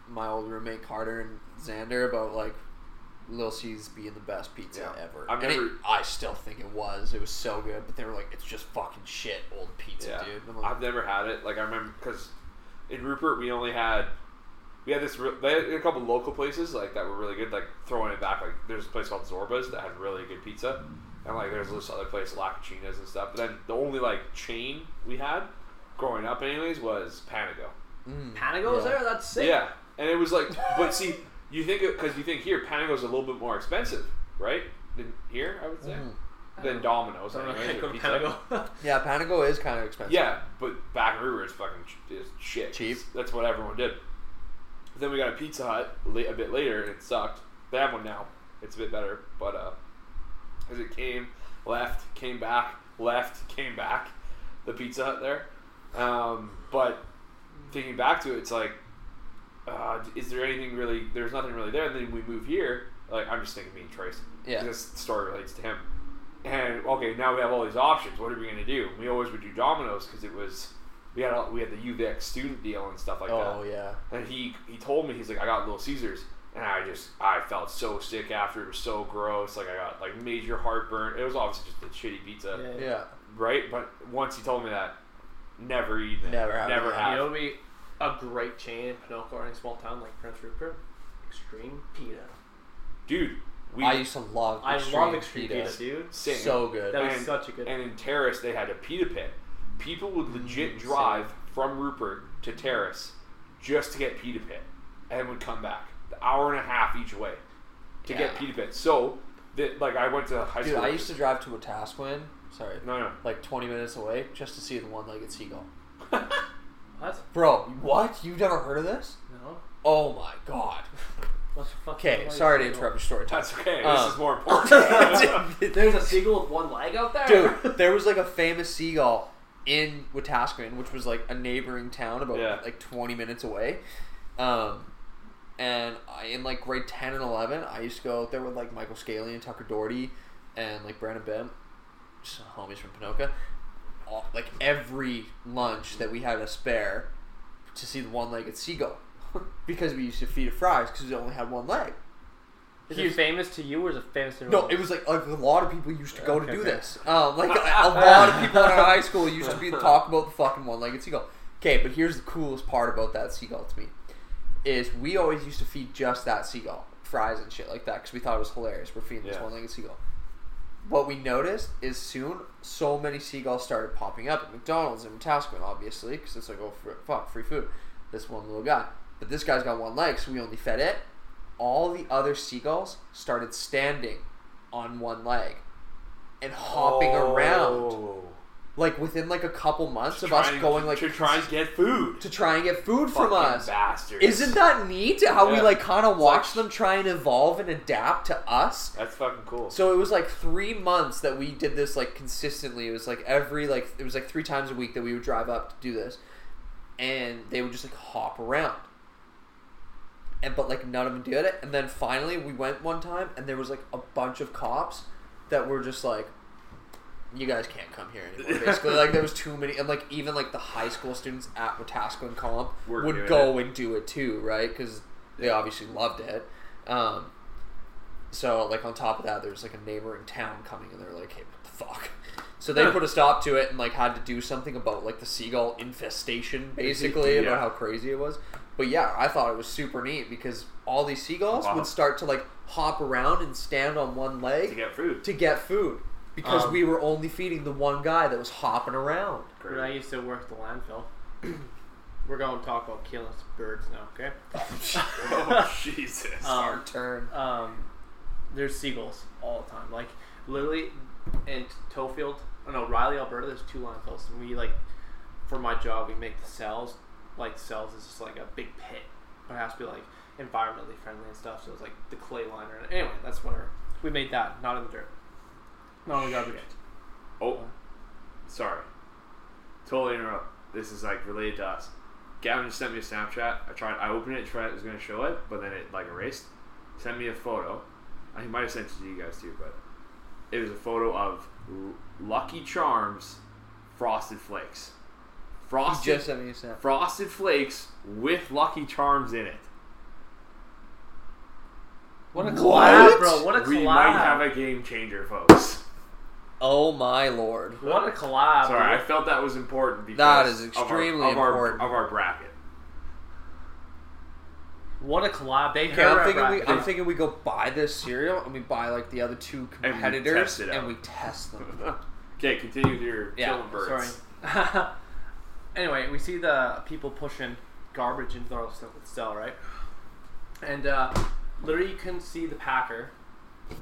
my old roommate Carter and Xander about like Little C's being the best pizza yeah. ever. I've never, it, I still think it was. It was so good, but they were like, it's just fucking shit old pizza, yeah. dude. Like, I've never had it. Like, I remember, because in Rupert, we only had, we had this, they had a couple local places, like, that were really good, like, throwing it back. Like, there's a place called Zorba's that had really good pizza, and, like, there's this other place, La Cucina's and stuff, but then the only, like, chain we had, growing up anyways, was Panago. Mm, Panago was yeah. there? That's sick. Yeah, and it was like, but see, you think because you think here Panago's a little bit more expensive, right? Than here, I would say, mm. than Domino's. I don't know. Like Panago. yeah, Panago is kind of expensive. Yeah, but back in River is fucking ch- shit. Cheap. That's what everyone did. But then we got a Pizza Hut a bit later, and it sucked. They have one now. It's a bit better, but uh, as it came, left, came back, left, came back, the Pizza Hut there. Um, but thinking back to it, it's like. Uh, is there anything really there's nothing really there, and then we move here, like I'm just thinking me and Trace, yeah this story relates to him, and okay, now we have all these options, what are we going to do? We always would do Domino's because it was we had all, we had the U V X student deal and stuff like oh, that oh yeah and he he told me, he's like, I got Little Caesars, and I just I felt so sick after, it was so gross, like I got like major heartburn. It was obviously just a shitty pizza, yeah, yeah. right? But once he told me that, never even never have never have you know me a great chain in Pinocchio or in a small town like Prince Rupert, Extreme Pita. Dude, we I used to love Extreme I love Extreme Pita, Pita dude. Same. So good. That was and, such a good And in Terrace, they had a pita pit. People would legit mm, drive same. from Rupert to Terrace just to get pita pit, and would come back. An hour and a half each way to yeah. get pita pit. So, the, like, I went to high school. Dude, I used to drive to Wetaskiwin, sorry, no, no. like twenty minutes away just to see the one-legged seagull. What? Bro, what? You've never heard of this? No. Oh my god. Okay, sorry to interrupt your story time. That's okay. Um, this is more important. There's a seagull with one leg out there? Dude, there was like a famous seagull in Wetaskiwin, which was like a neighboring town about yeah. like twenty minutes away. Um, and I, in like grade ten and eleven, I used to go out there with like Michael Scaley and Tucker Doherty and like Brandon Bim, some homies from Pinoca. Like every lunch that we had a spare to see the one-legged seagull because we used to feed it fries because we only had one leg. Is he it was, famous to you, or is it famous to everyone? No, it was like, like a lot of people used to go okay, to do okay. this. Um, like a, a lot of people in our high school used to be talk about the fucking one-legged seagull. Okay, but here's the coolest part about that seagull to me is we always used to feed just that seagull fries and shit like that because we thought it was hilarious. We're feeding yeah. this one-legged seagull. What we noticed is soon so many seagulls started popping up at McDonald's and Wetaskiwin, obviously, because it's like, oh, fuck, free food. This one little guy. But this guy's got one leg, so we only fed it. All the other seagulls started standing on one leg and hopping oh. around. Like, within, like, a couple months to of us going, to, like... To try and get food. To try and get food Fucking from us. Bastards. Isn't that neat? How yeah. we, like, kind of watch like, them try and evolve and adapt to us? That's fucking cool. So it was, like, three months that we did this, like, consistently. It was, like, every, like... It was, like, three times a week that we would drive up to do this. And they would just, like, hop around. And But, like, none of them did it. And then, finally, we went one time, and there was, like, a bunch of cops that were just, like... You guys can't come here anymore. Basically, like there was too many, and like even like the high school students at Wetaskiwin Comp We're would go it. and do it too, right? Because they obviously loved it. Um, so like on top of that, there was like a neighboring town coming, and they're like, "Hey, what the fuck?" So they put a stop to it and like had to do something about like the seagull infestation, basically yeah. about how crazy it was. But yeah, I thought it was super neat because all these seagulls wow. would start to like hop around and stand on one leg to get food. To get food. Because um, we were only feeding the one guy that was hopping around. When I used to work the landfill. We're going to talk about killing some birds now, okay? oh, Jesus. Um, Our turn. Um, there's seagulls all the time. Like, literally in Tofield, oh no, Riley, Alberta, there's two landfills. And we, like, for my job, we make the cells. Like, cells is just like a big pit. But it has to be like, environmentally friendly and stuff. So it was like the clay liner. And anyway, that's whatever. We made that, not in the dirt, not in the garbage. Oh, sorry, totally interrupt. This is like related to us. Gavin just sent me a Snapchat. I tried, I opened it, tried, I was gonna show it, but then it like erased. Sent me a photo. I might have sent it to you guys too, but it was a photo of Lucky Charms Frosted Flakes. Frosted, you just sent me a Snapchat. Frosted Flakes with Lucky Charms in it. What a collab, what? bro! What a collab! We might have a game changer, folks. Oh my lord! What a collab! Sorry, dude. I felt that was important because that is extremely of our, of our, important of our bracket. What a collab! They yeah, I'm thinking we, I'm thinking we go buy this cereal and we buy like the other two competitors and we test, and we test them. Okay, continue with your yeah, killing birds. Sorry. Anyway, we see the people pushing garbage into their cell, right? And uh, literally, you couldn't see the packer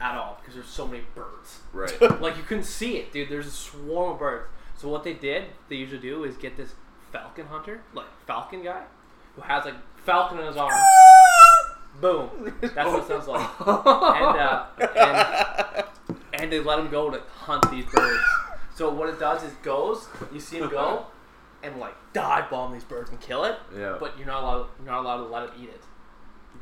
at all because there's so many birds. Right. Like you couldn't see it, dude. There's a swarm of birds. So what they did, they usually do, is get this falcon hunter, like falcon guy, who has like falcon in his arm. Boom. That's what it sounds like. And, uh, and and they let him go to hunt these birds. So what it does is goes. You see him go, and like dive bomb these birds and kill it. Yeah. But you're not allowed. You're not allowed to let it eat it.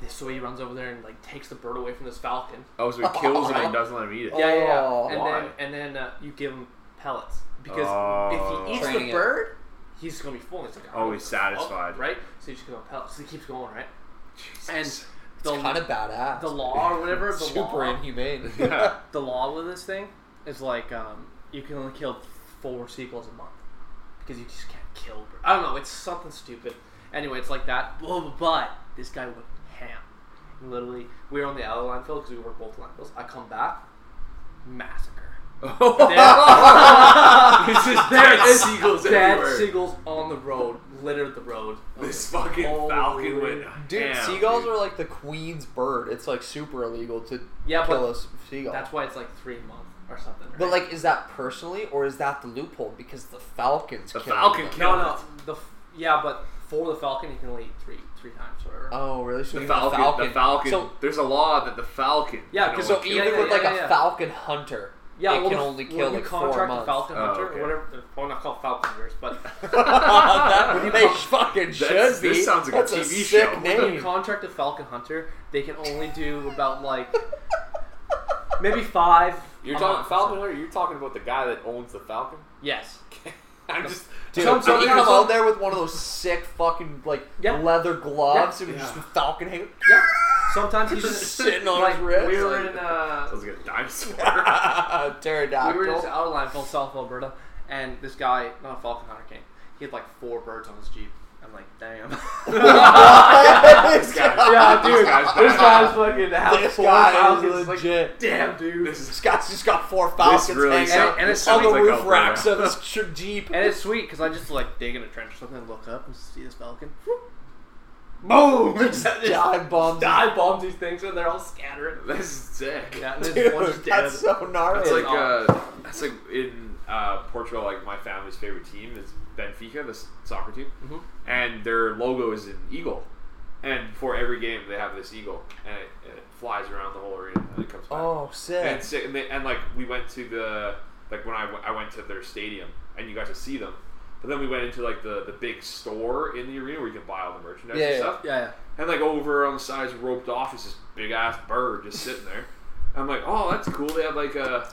So he runs over there and like takes the bird away from this falcon. Oh, so he kills him and doesn't let him eat it. Yeah, yeah, yeah. Oh, and, then, and then uh, you give him pellets because oh, if he eats the bird, it. he's gonna be full. He's like, oh, oh, he's satisfied, oh, right? So you just give him pellets. So he keeps going, right? Jesus. And the kind of badass. The law or whatever. The Super law, inhumane. Yeah. The law with this thing is like um, you can only kill four sequels a month because you just can't kill birds. I don't know. It's something stupid. Anyway, it's like that. But this guy would. Ham. Literally, we were on the other landfill because we were both landfills. I come back, massacre. Oh. There is seagulls everywhere. Dead seagulls on the road, littered the road. This like, fucking oh, falcon went. Dude, ham, seagulls dude. are like the queen's bird. It's like super illegal to yeah, kill a seagull. That's why it's like three months or something. Right? But like, is that personally or is that the loophole? Because the falcons the killed falcon killed no, it. The, yeah, but for the falcon, you can only eat three. Three times or whatever. Oh, really? So the, falcon, the falcon. The falcon. So, there's a law that the falcon. Yeah, because so even yeah, with yeah, like yeah, a yeah. falcon hunter, yeah, it well, can the, only kill like four months. When you contract a falcon oh, hunter, okay. or whatever, they're probably not called falcon hunters, but that, they fucking should be. This sounds like that's a T V a sick show. Name. When you contract a falcon hunter, they can only do about like maybe five. You're talking month, falcon hunter. You're talking about the guy that owns the falcon. Yes. I'm just. Dude, so, so he comes out there with one of those sick fucking like yeah. leather gloves yeah. and yeah. just falcon hanger. Yeah. Sometimes he's just, just sitting on like, his ribs. We were in uh, sounds like a dinosaur. Pterodactyl. We were in out of line from South Alberta, and this guy, not a falcon hunter, came. He had like four birds on his Jeep. I'm like, damn. yeah, this guy, yeah, dude. This guy's, this guy's fucking house. This guy is legit. Like, damn, dude. This, is, this guy's just got four falcons hanging really out. And it's on the like roof racks of his Jeep. And it's sweet because I just like dig in a trench or something and look up and see this falcon. Boom! Just dive bombs. Dive bombs these things and they're all scattering. This is sick. Yeah, this dude, one's dead. That's so gnarly. That's like, uh, that's like in uh, Portugal, like my family's favorite team is Benfica, the soccer team, mm-hmm. and their logo is an eagle. And before every game, they have this eagle, and it, and it flies around the whole arena, and it comes back. Oh, sick! And, sick, and, they, and like we went to the like when I, w- I went to their stadium, and you got to see them. But then we went into like the, the big store in the arena where you can buy all the merchandise yeah, and yeah, stuff. Yeah, yeah. And like over on the sides, roped off is this big ass bird just sitting there. I'm like, oh, that's cool. They have like a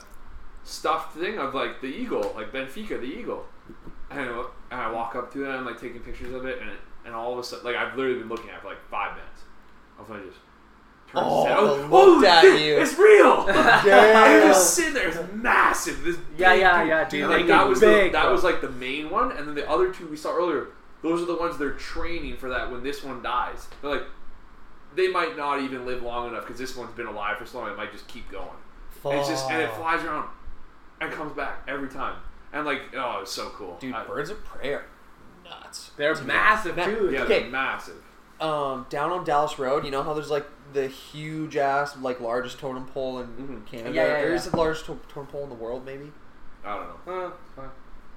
stuffed thing of like the eagle, like Benfica, the eagle. And I walk up to it, and I'm like taking pictures of it, and it, and all of a sudden, like I've literally been looking at it for like five minutes. I'll finally just turn oh, it oh, looked oh, at dude, you. It's real. Yeah, it was sitting there. It's massive. This yeah, big, yeah, yeah, dude. Like, that was big, the, that was like the main one, and then the other two we saw earlier. Those are the ones they're training for that when this one dies. They're like, they might not even live long enough because this one's been alive for so long. It might just keep going. And it's just and it flies around and comes back every time. And like, oh, it was so cool. Dude, I, birds of prey are nuts. They're dude. massive, dude. Yeah, okay. They're massive. Um, down on Dallas Road, you know how there's like the huge ass, like largest totem pole in mm-hmm. Canada? Yeah, yeah, yeah. There is the largest to- totem pole in the world, maybe? I don't know. Uh,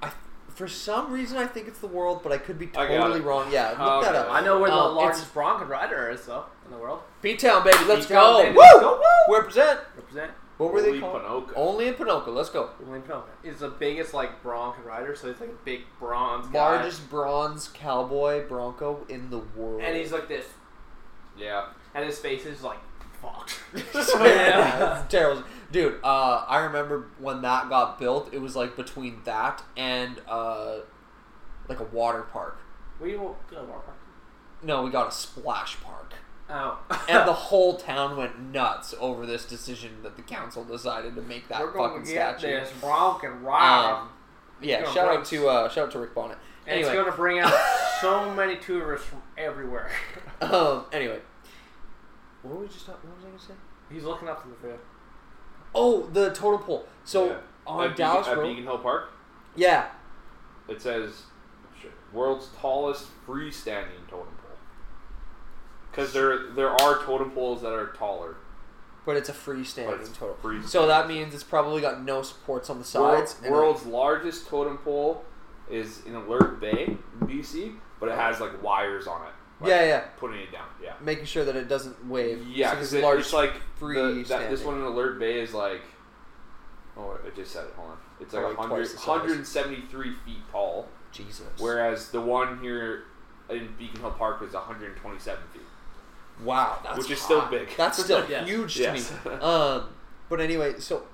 I For some reason, I think it's the world, but I could be totally wrong. Yeah, look okay. that up. I know where the um, largest bronc rider is, though, in the world. P-Town, baby. Let's P-town, go. Baby. Woo! Let's go. Woo! Represent. Represent. What were Only they called? Pinocchio. Only in Pinocchio. Let's go. Only in Pinocchio. It's the biggest, like, bronc rider, so it's like a big bronze guy. Largest bronze cowboy bronco in the world. And he's like this. Yeah. And his face is like, fuck. Yeah, it's terrible. Dude, uh, I remember when that got built, it was, like, between that and, uh, like, a water park. We didn't get a water park. No, we got a splash park. Oh. And the whole town went nuts over this decision that the council decided to make that We're fucking get statue. This bronc and ride. Um, yeah, shout out, to, uh, shout out to Rick Bonnet. And anyway. It's going to bring out so many tourists from everywhere. um, anyway. What were we just talking What was I going to say? He's looking up to the field. Oh, the total poll. So, yeah. on at Dallas Beacon, Road... At Beacon Hill Park? Yeah. It says, world's tallest freestanding totem pole. Because there there are totem poles that are taller. But it's a freestanding it's totem pole. So that means it's probably got no supports on the sides. World, world's like, largest totem pole is in Alert Bay, B C, but it has, like, wires on it. Like yeah, yeah. Putting it down, yeah. Making sure that it doesn't wave. Yeah, because so it, it's like the, that, this one in Alert Bay is like, oh, I just said it. Hold on, it's like, like one hundred, one hundred seventy-three feet tall. Jesus. Whereas the one here in Beacon Hill Park is one hundred twenty-seven feet. Wow, that's which is hot. Still big. That's still yes. huge yes. to me. um, but anyway, so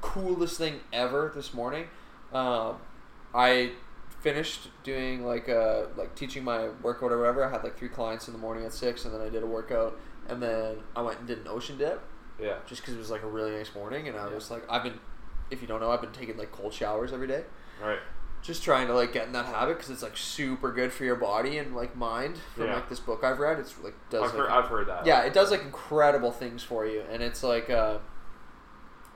coolest thing ever this morning. Um, I. Finished doing like uh like teaching my workout or whatever. I had like three clients in the morning at six, and then I did a workout, and then I went and did an ocean dip. Yeah. Just because it was like a really nice morning, and I yeah. was like, I've been, if you don't know, I've been taking like cold showers every day. Right. Just trying to like get in that habit because it's like super good for your body and like mind. From yeah. like this book I've read, it's like does. I've, like, heard, I've heard that. Yeah, it does like incredible things for you, and it's like uh,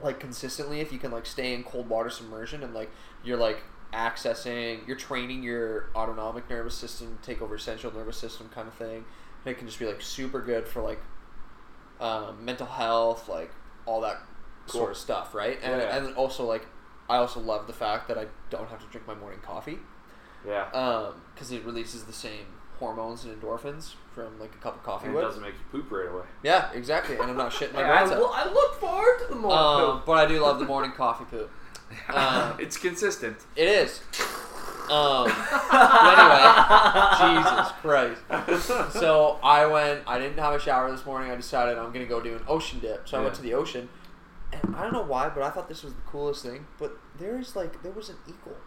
like consistently if you can like stay in cold water submersion and like you're like. Accessing, you're training your autonomic nervous system, take over central nervous system kind of thing, and it can just be like super good for like um, mental health, like all that cool. sort of stuff, right? And yeah. and also like I also love the fact that I don't have to drink my morning coffee, yeah, um, because it releases the same hormones and endorphins from like a cup of coffee. And it doesn't make you poop right away. Yeah, exactly. And I'm not shitting my pants out. I look forward to the morning um, poop, but I do love the morning coffee poop. Um, it's consistent. It is. Um, anyway, Jesus Christ. So I went. I didn't have a shower this morning. I decided I'm gonna go do an ocean dip. So yeah. I went to the ocean, and I don't know why, but I thought this was the coolest thing. But there is like there was an eagle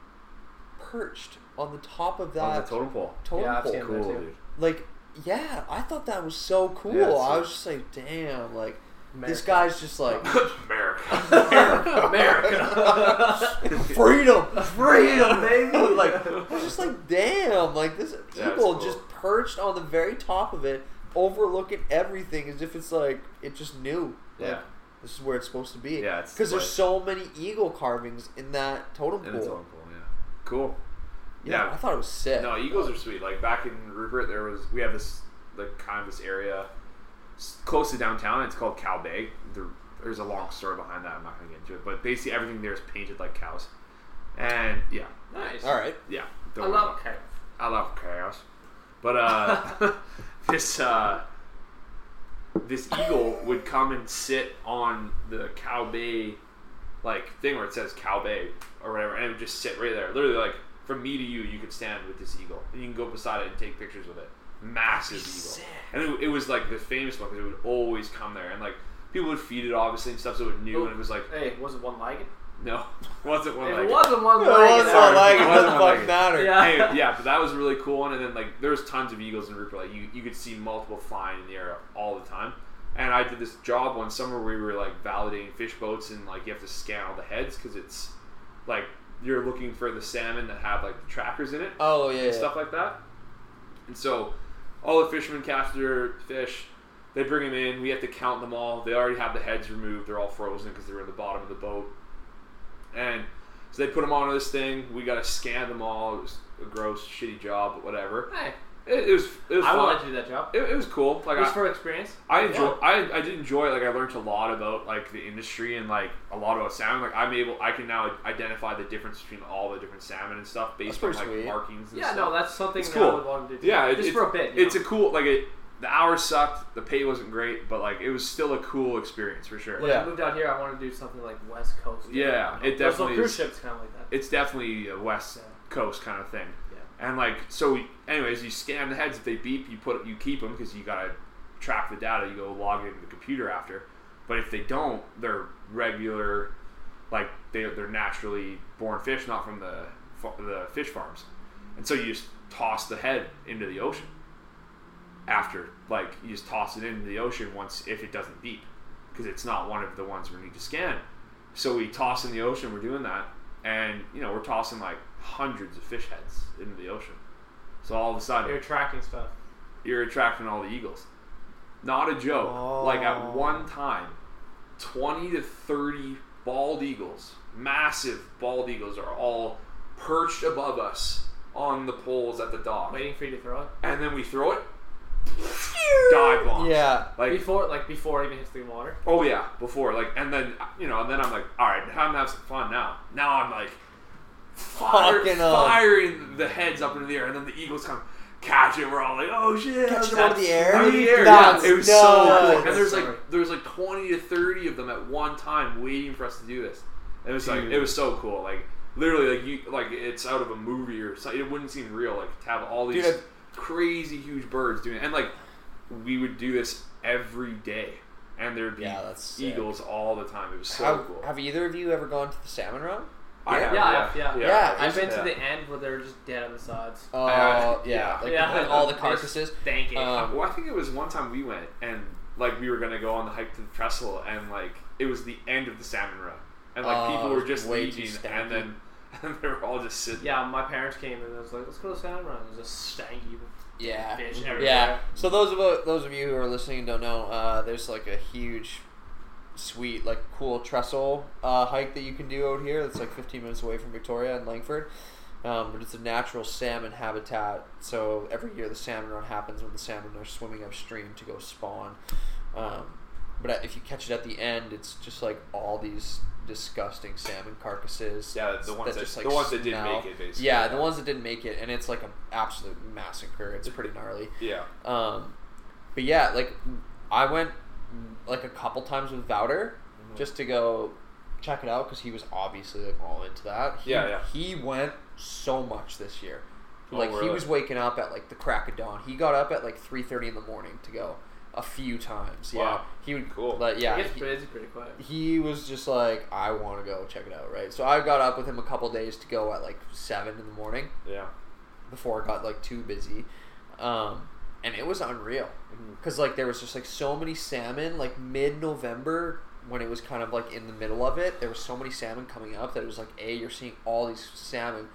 perched on the top of that on the totem pole. Totem yeah, pole. I've seen cool, that dude. Like yeah, I thought that was so cool. Yeah, I was just like, damn, like. America. This guy's just like America, America, America, freedom, freedom, baby. Like, I'm just like, damn, like this yeah, eagle cool. just perched on the very top of it, overlooking everything as if it's like it just knew. Like, yeah, this is where it's supposed to be. Yeah, it's because there's so many eagle carvings in that totem pole. In the totem pole, yeah, cool. Yeah, yeah, I thought it was sick. No, eagles uh, are sweet. Like back in Rupert, there was we have this like kind of this area. Close to downtown, it's called Cow Bay. There, there's a long story behind that. I'm not going to get into it, but basically everything there is painted like cows. And yeah, nice. All right, yeah. I love cows. I love cows. But uh, this uh, this eagle would come and sit on the Cow Bay like thing where it says Cow Bay or whatever, and it would just sit right there. Literally, like from me to you, you could stand with this eagle, and you can go beside it and take pictures with it. Massive eagle, and it, it was like the famous one because it would always come there, and like people would feed it obviously and stuff, so it knew. Oh, and it was like, hey, was it one legged? No, wasn't one legged. It wasn't one legged. It wasn't one legged. It doesn't fucking matter. Yeah, hey, yeah, but that was a really cool one. And then like there was tons of eagles in Rupert. Like you, you could see multiple flying in the air all the time. And I did this job one summer where we were like validating fish boats, and like you have to scan all the heads because it's like you're looking for the salmon that have like the trackers in it. Oh yeah, and yeah. stuff like that. And so. All the fishermen capture fish. They bring them in. We have to count them all. They already have the heads removed. They're all frozen because they were in the bottom of the boat. And so they put them onto this thing. We got to scan them all. It was a gross, shitty job, but whatever. Hey. It, it was. It was I fun. would like to do that job. It, it was cool. Like, it was I, for experience. I enjoy. Yeah. I, I did enjoy. It. Like, I learned a lot about like the industry and like a lot about salmon. Like, I'm able. I can now identify the difference between all the different salmon and stuff based on like sweet. markings. and yeah, stuff. Yeah, no, that's something that cool. I would want to do. Yeah, it, just it, for a bit. You it's know? a cool like it. The hours sucked. The pay wasn't great, but like it was still a cool experience for sure. When yeah. I moved out here, I wanted to do something like West Coast. Yeah, it definitely. Cruise ships kind of like that. It's definitely a West yeah. Coast kind of thing. Yeah. And like so, anyways, you scan the heads. If they beep, you put you keep them because you gotta track the data. You go log it into the computer after. But if they don't, they're regular, like they they're naturally born fish, not from the the fish farms. And so you just toss the head into the ocean. After, like, you just toss it into the ocean once if it doesn't beep, because it's not one of the ones we need to scan. So we toss in the ocean. We're doing that, and you know we're tossing like hundreds of fish heads into the ocean. So all of a sudden, you're attracting stuff. You're attracting all the eagles. Not a joke. Oh. Like at one time, twenty to thirty bald eagles, massive bald eagles, are all perched above us on the poles at the dock, waiting for you to throw it. And then we throw it. Dive bombs. Yeah. Like before, like before it even hits the water. Oh yeah, before like, and then you know, and then I'm like, all right, I'm gonna have some fun now. Now I'm like, fire, firing the heads up into the air, and then the eagles come catch it. We're all like, oh shit! Catch it out of the air. Out of the air. Yeah, it was no. so cool. And there's like, there's like twenty to thirty of them at one time waiting for us to do this. And it was Dude. like, it was so cool. Like literally, like you, like it's out of a movie or something. It wouldn't seem real. Like to have all these. Dude, crazy huge birds doing it. And like we would do this every day and there'd be yeah, eagles all the time. It was so have, cool. Have either of you ever gone to the salmon run? I have. Yeah, yeah. yeah. yeah. yeah. I've been yeah. to the end where they're just dead on the sides. Oh, uh, yeah. yeah. Like yeah. all the carcasses. Thank you. Um, well, I think it was one time we went and like we were going to go on the hike to the trestle and like it was the end of the salmon run. And like uh, people were just leaving and then and they were all just sitting. Yeah, my parents came and I was like, "Let's go to salmon run." It was a stanky yeah. fish everywhere. Yeah. So those of those of you who are listening and don't know, uh, there's like a huge, sweet, like cool trestle uh, hike that you can do out here. That's like fifteen minutes away from Victoria in Langford, um, but it's a natural salmon habitat. So every year the salmon run happens when the salmon are swimming upstream to go spawn. Um, but if you catch it at the end, it's just like all these. Disgusting salmon carcasses. Yeah, the ones that, that, just, like, the ones that didn't make it, basically. Yeah, the ones that didn't make it, and it's like an absolute massacre. It's pretty gnarly. Yeah. Um, but yeah, like I went like a couple times with Wouter mm-hmm. just to go check it out because he was obviously like all into that. He, yeah, yeah. He went so much this year. Like oh, really? He was waking up at like the crack of dawn. He got up at like three thirty in the morning to go. A few times, yeah. Wow. He would cool. Like, yeah, he, pretty, pretty quiet. He was just like, I want to go check it out, right? So I got up with him a couple days to go at like seven in the morning. Yeah. Before it got like too busy, um, and it was unreal because like there was just like so many salmon like mid-November when it was kind of like in the middle of it. There was so many salmon coming up that it was like, a you're seeing all these salmon.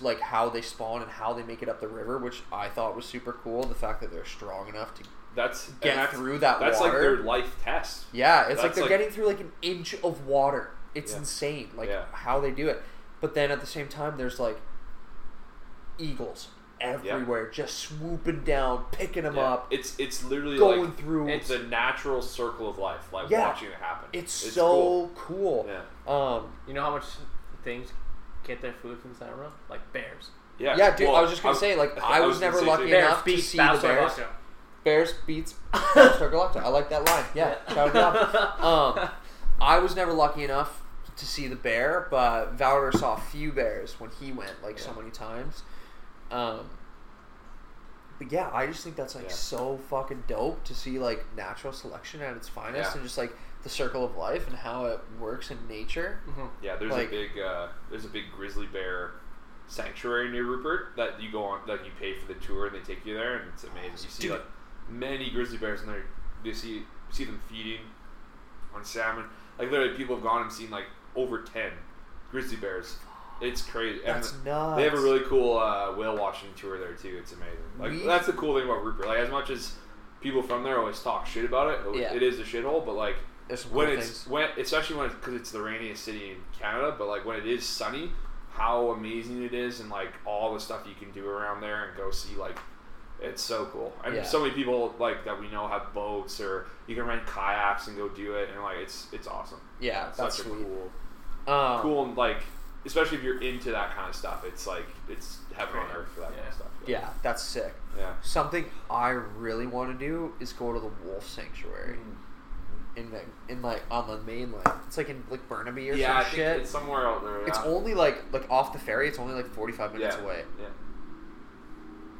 Like how they spawn and how they make it up the river, which I thought was super cool. The fact that they're strong enough to that's, get that's, through that that's water. That's like their life test. Yeah, it's that's like they're like, getting through like an inch of water. It's yeah. insane, like yeah. how they do it. But then at the same time, there's like eagles everywhere, yeah. just swooping down, picking them yeah. up. It's it's literally going like, through. It's a natural circle of life, like yeah. watching it happen. It's, it's so cool. cool. Yeah. Um, you know how much things. Get their food from that run? Like bears. Yeah, yeah, dude. Well, I was just gonna I, say, like, I, I was, was never lucky bears enough to see the bears. Bears beats Galacta. I like that line. Yeah, shout it out. Um, I was never lucky enough to see the bear, but Wouter saw a few bears when he went, like, yeah. so many times. Um, but yeah, I just think that's like yeah. so fucking dope to see like natural selection at its finest yeah. and just like. The circle of life and how it works in nature. Mm-hmm. Yeah, there's like, a big uh, there's a big grizzly bear sanctuary near Rupert that you go on, like you pay for the tour and they take you there, and it's amazing. You see dude. like many grizzly bears in there. You see see them feeding on salmon. Like literally, people have gone and seen like over ten grizzly bears. It's crazy. That's and nuts. They have a really cool uh, whale watching tour there too. It's amazing. Like we, that's the cool thing about Rupert. Like as much as people from there always talk shit about it, yeah. it is a shithole, but like. When cool it's things. when especially when because it's, it's the rainiest city in Canada, but like when it is sunny, how amazing it is, and like all the stuff you can do around there and go see like It's so cool. I mean, yeah. so many people like that we know have boats, or you can rent kayaks and go do it, and like it's it's awesome. Yeah, it's that's such sweet. a cool, um, cool and like especially if you're into that kind of stuff, it's like it's heaven on earth for that yeah. kind of stuff. Yeah. yeah, that's sick. Yeah, something I really want to do is go to the wolf sanctuary. Mm. In the, in like on the mainland, it's like in like Burnaby or yeah, some I think shit. It's somewhere out there. Yeah. It's only like like off the ferry. It's only like forty five minutes yeah. away. Yeah.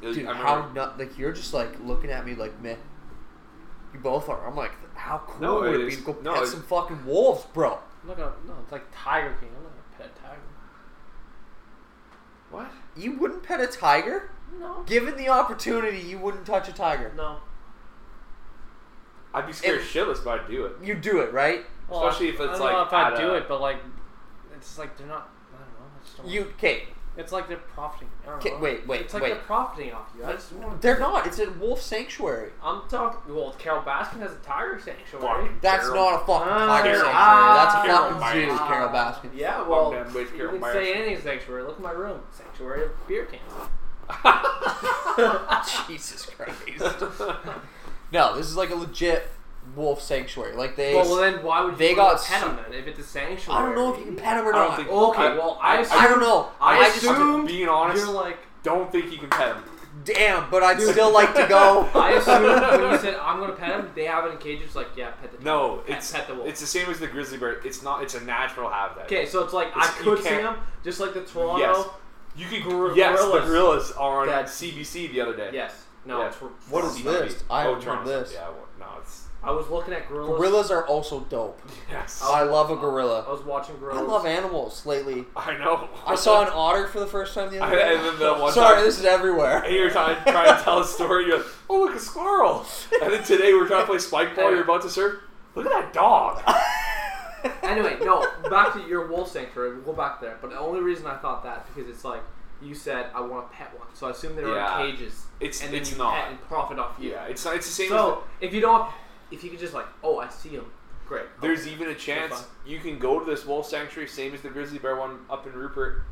Dude, I remember, how nut like you're just like looking at me like meh. You both are. I'm like, how cool no, would it, it be to go no, pet some fucking wolves, bro? I'm not gonna, no, it's like Tiger King. I'm not gonna pet a tiger. What? You wouldn't pet a tiger? No. Given the opportunity, you wouldn't touch a tiger. No. I'd be scared if, shitless, but I'd do it. You do it, right? Well, especially I, if it's I don't like know if I'd do a, it, but like, it's like they're not. I don't know. I just don't you okay? It's like they're profiting. I don't know. Wait, wait, It's like wait. they're profiting off you. I just want to they're not. It's a wolf sanctuary. I'm talking... Well, Carol Baskin has a tiger sanctuary. Fucking That's Carol. not a fucking ah, tiger sanctuary. Ah, That's a fucking zoo, Carol Baskin. Yeah, well, damn, you Carol can Myers. say any sanctuary. Look at my room. Sanctuary of beer cans. Jesus Christ. No, this is like a legit wolf sanctuary. Like they... Well, well then why would you they got pet them then if it's a sanctuary? I don't know if you can pet them or not. Okay, well, I... I, assume, I don't know. I, I assume, being honest, you're like... Don't think you can pet them. Damn, but I'd still like to go. I assume when you said, I'm going to pet them, they have it in cages, like, yeah, pet the wolf. No, pet, it's... Pet the wolf. It's the same as the grizzly bear. It's not... It's a natural habitat. Okay, so it's like, it's, I could see them, just like the Toronto... Yes. You could... Gor- yes, gorillas. the gorillas on that, C B C the other day. Yes. No, yeah. for, what is this? I haven't heard this. Yeah, well, no, it's. I was looking at gorillas. Gorillas are also dope. Yes, I, I love a gorilla. I was watching gorillas. I love animals lately. I know. I saw an otter for the first time the other day. I, and then the one Sorry, time, this is everywhere. You're trying, trying to tell a story. You're like, oh look, a squirrel. And then today we're trying to play spike ball. You're about to surf. Look at that dog. Anyway, no, back to your wolf sanctuary. We'll go back there. But the only reason I thought that because it's like. You said I want to pet one, so I assume they were yeah. in cages, it's, and then it's you not. pet and profit off you. Yeah, it's not. It's the same. So as the, if you don't, if you could just like, oh, I see him. Great. There's okay. even a chance you can go to this wolf sanctuary, same as the grizzly bear one up in Rupert,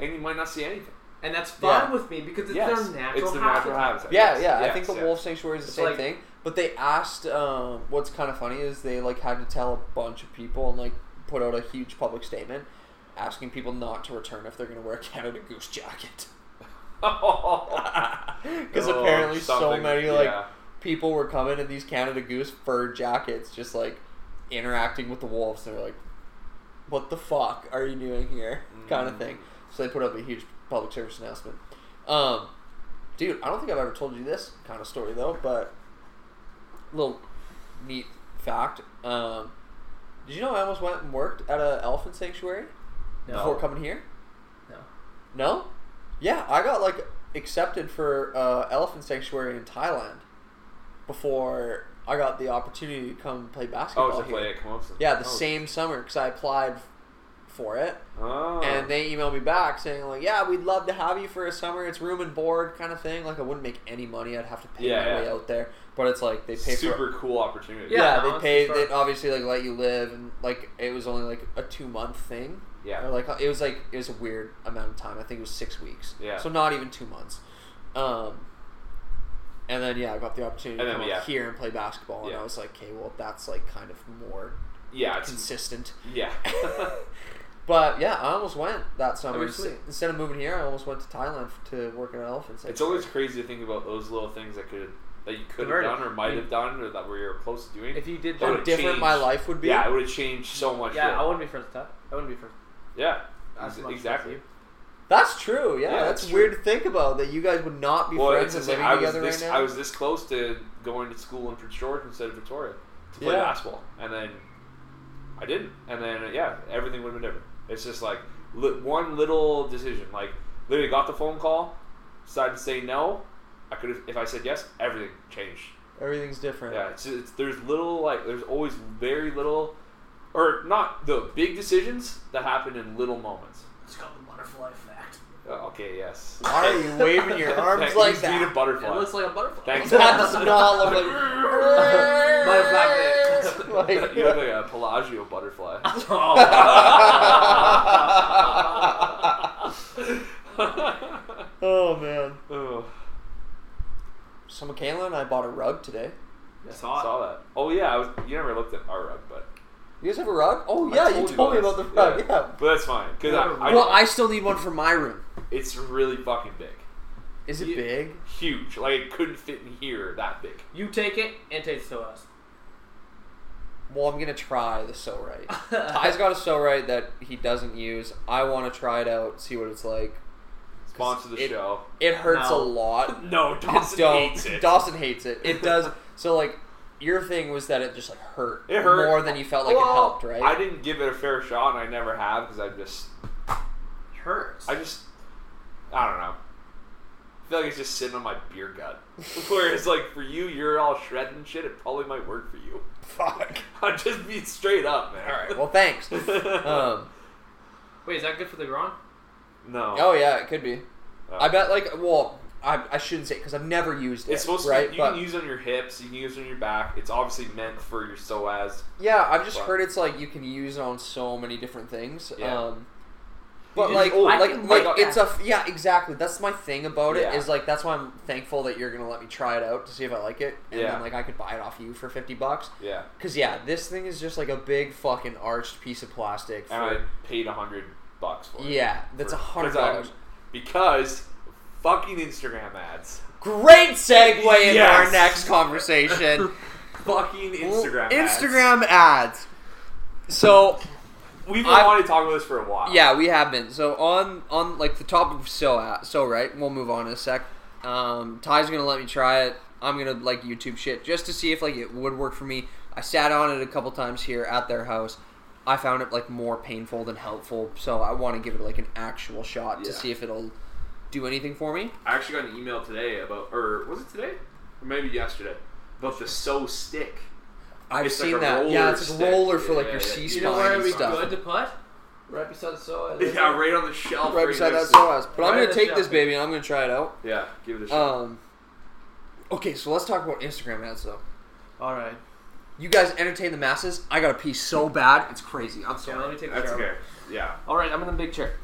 and you might not see anything. And that's fine yeah. with me because it's yes. their natural, it's the natural habitat. habitat. Yeah, yes. yeah. Yes. I think the yes. wolf sanctuary is the it's same like, thing. But they asked. Um, what's kind of funny is they like had to tell a bunch of people and like put out a huge public statement. Asking people not to return if they're going to wear a Canada Goose jacket. Because oh, apparently so many like yeah. people were coming in these Canada Goose fur jackets just like interacting with the wolves. They're like, what the fuck are you doing here? Mm. Kind of thing. So they put up a huge public service announcement. Um, dude, I don't think I've ever told you this kind of story though, but a little neat fact. Um, did you know I almost went and worked at an elephant sanctuary? No. Before coming here? No. No? Yeah, I got like accepted for uh, elephant sanctuary in Thailand before I got the opportunity to come play basketball. Oh, to play at Clemson. Yeah, the oh. same summer because I applied for it, oh. and they emailed me back saying like, "Yeah, we'd love to have you for a summer. It's room and board kind of thing. Like, I wouldn't make any money. I'd have to pay yeah, my yeah. way out there, but it's like they pay super for super cool opportunity. Yeah, yeah no, they pay. They obviously like let you live, and like it was only like a two month thing." Yeah, or like it was like it was a weird amount of time. I think it was six weeks. Yeah, so not even two months. Um, and then yeah, I got the opportunity and to come yeah. up here and play basketball, yeah. and I was like, okay, well, that's like kind of more yeah consistent. Yeah, but yeah, I almost went that summer. Instead of moving here, I almost went to Thailand to work at an elephant sanctuary. It's always crazy to think about those little things that could. That you could have done or might have done or that we were close to doing. If you did, how different changed. my life would be. Yeah, it would have changed so much. Yeah, here. I wouldn't be friends with that. I wouldn't be friends. Yeah, that's exactly. That's true. Yeah, yeah that's, that's weird true. to think about that you guys would not be well, friends and living together this, right now. I was this close to going to school in Prince George instead of Victoria to play yeah. basketball, and then I didn't, and then yeah, everything would have been different. It's just like li- one little decision. Like literally got the phone call, decided to say no. I could have, if I said yes, everything changed. Everything's different. Yeah, it's, it's, there's little, like, there's always very little, or not the big decisions that happen in little moments. It's called the butterfly effect. Uh, okay, yes. Why are you waving your arms like that? You need a butterfly. It looks like a butterfly. Thanks. That does not look like a butterfly. You look like a Pelagio butterfly. Oh, wow. Oh man. Oh. So Michaela and I bought a rug today. I saw, I saw that. Oh yeah, I was, you never looked at our rug, but you guys have a rug? Oh yeah, told you told you me about the rug. Yeah, yeah. But that's fine. Cause I, I, well, I still need one for my room. It's really fucking big. Is it you, big? Huge. Like it couldn't fit in here. That big. You take it and take it to us. Well, I'm gonna try the So Right. Ty's got a So Right that he doesn't use. I want to try it out, see what it's like. Sponsor the it, show. It hurts no. a lot. No, Dawson hates it. Dawson hates it. It does. So like, your thing was that it just like hurt. It hurt more than you felt like well, it helped, right? I didn't give it a fair shot, and I never have because I just it hurts. I just I don't know. I feel like it's just sitting on my beer gut. Whereas like for you, you're all shredding shit. It probably might work for you. Fuck. I'll just be straight up, man. All right. Well, thanks. um, Wait, is that good for the groin? No. Oh yeah, it could be. Oh. I bet like well, I I shouldn't say because I've never used it. It's supposed right? to. You but, can use it on your hips. You can use it on your back. It's obviously meant for your psoas. Yeah, I've just but. heard it's like you can use it on so many different things. Yeah. Um, but just, like, oh, like, can, like, like it's a yeah, exactly. That's my thing about it yeah. is like that's why I'm thankful that you're gonna let me try it out to see if I like it, and yeah. then like I could buy it off you for fifty bucks. Yeah. Because yeah, this thing is just like a big fucking arched piece of plastic. For, and I paid a hundred. bucks for yeah, it. that's a hundred dollars. Because fucking Instagram ads. Great segue yes. into our next conversation. fucking Instagram well, ads. Instagram ads. So we've been wanting to talk about this for a while. Yeah, we have been. So on on like the topic of so so right, we'll move on in a sec. Um, Ty's gonna let me try it. I'm gonna like YouTube shit just to see if like it would work for me. I sat on it a couple times here at their house. I found it like more painful than helpful, so I want to give it like an actual shot yeah. to see if it'll do anything for me. I actually got an email today about, or was it today, or maybe yesterday, about the So Stick. I've it's seen like that. Yeah, it's a roller stick. for like yeah, your yeah. C-spine you know where and stuff. Good to put? Right beside the psoas. Yeah, right on the shelf. Right beside that psoas. But right I'm gonna take this baby and I'm gonna try it out. Yeah, give it a shot. Um. Okay, so let's talk about Instagram ads though. All right. You guys entertain the masses. I got to pee so bad. It's crazy. I'm sorry. Yeah, let me take a That's okay. Yeah. All right. I'm in the big chair.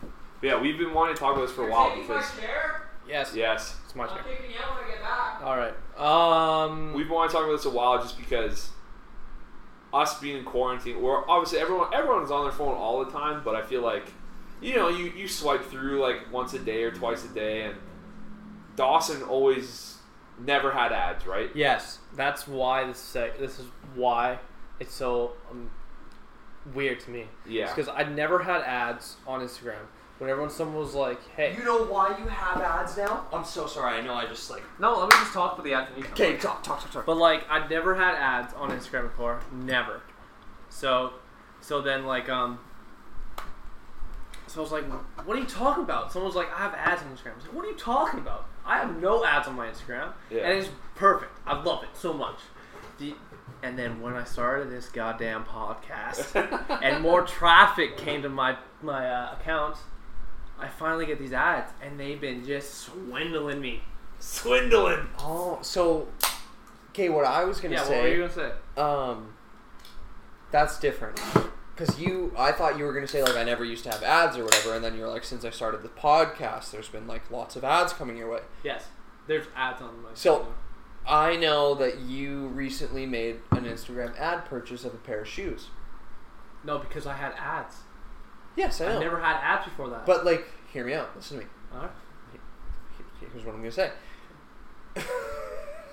But yeah, we've been wanting to talk about this for You're a while. Taking because my chair? Yes. Yes. It's my chair. I'm taking you out when I get back. All right. Um, we've been wanting to talk about this a while just because us being in quarantine, or obviously everyone everyone's on their phone all the time, but I feel like, you know, you, you swipe through like once a day or twice a day, and Dawson always... never had ads, right? Yes, that's why this this is why it's so um, weird to me. Yeah, because I never had ads on Instagram. Whenever someone was like, "Hey, you know why you have ads now?" I'm so sorry. I know I just like no. Let me just talk about the ad. Okay, talk, talk, talk, talk. But like, I never had ads on Instagram before, never. So, so then like um, so I was like, "What are you talking about?" Someone was like, "I have ads on Instagram." I was like, "What are you talking about?" I have no ads on my Instagram, yeah. and it's perfect. I love it so much. And then when I started this goddamn podcast, and more traffic came to my my uh, account, I finally get these ads, and they've been just swindling me. Swindling. Oh, so okay. What I was gonna yeah, say. Yeah. What were you gonna say? Um, that's different. Because you, I thought you were going to say, like, I never used to have ads or whatever, and then you're like, since I started the podcast, there's been, like, lots of ads coming your way. Yes, there's ads on my So, channel. I know that you recently made an Instagram ad purchase of a pair of shoes. No, because I had ads. Yes, I know. I never had ads before that. But, like, hear me out. Listen to me. All right. Here's what I'm going to say.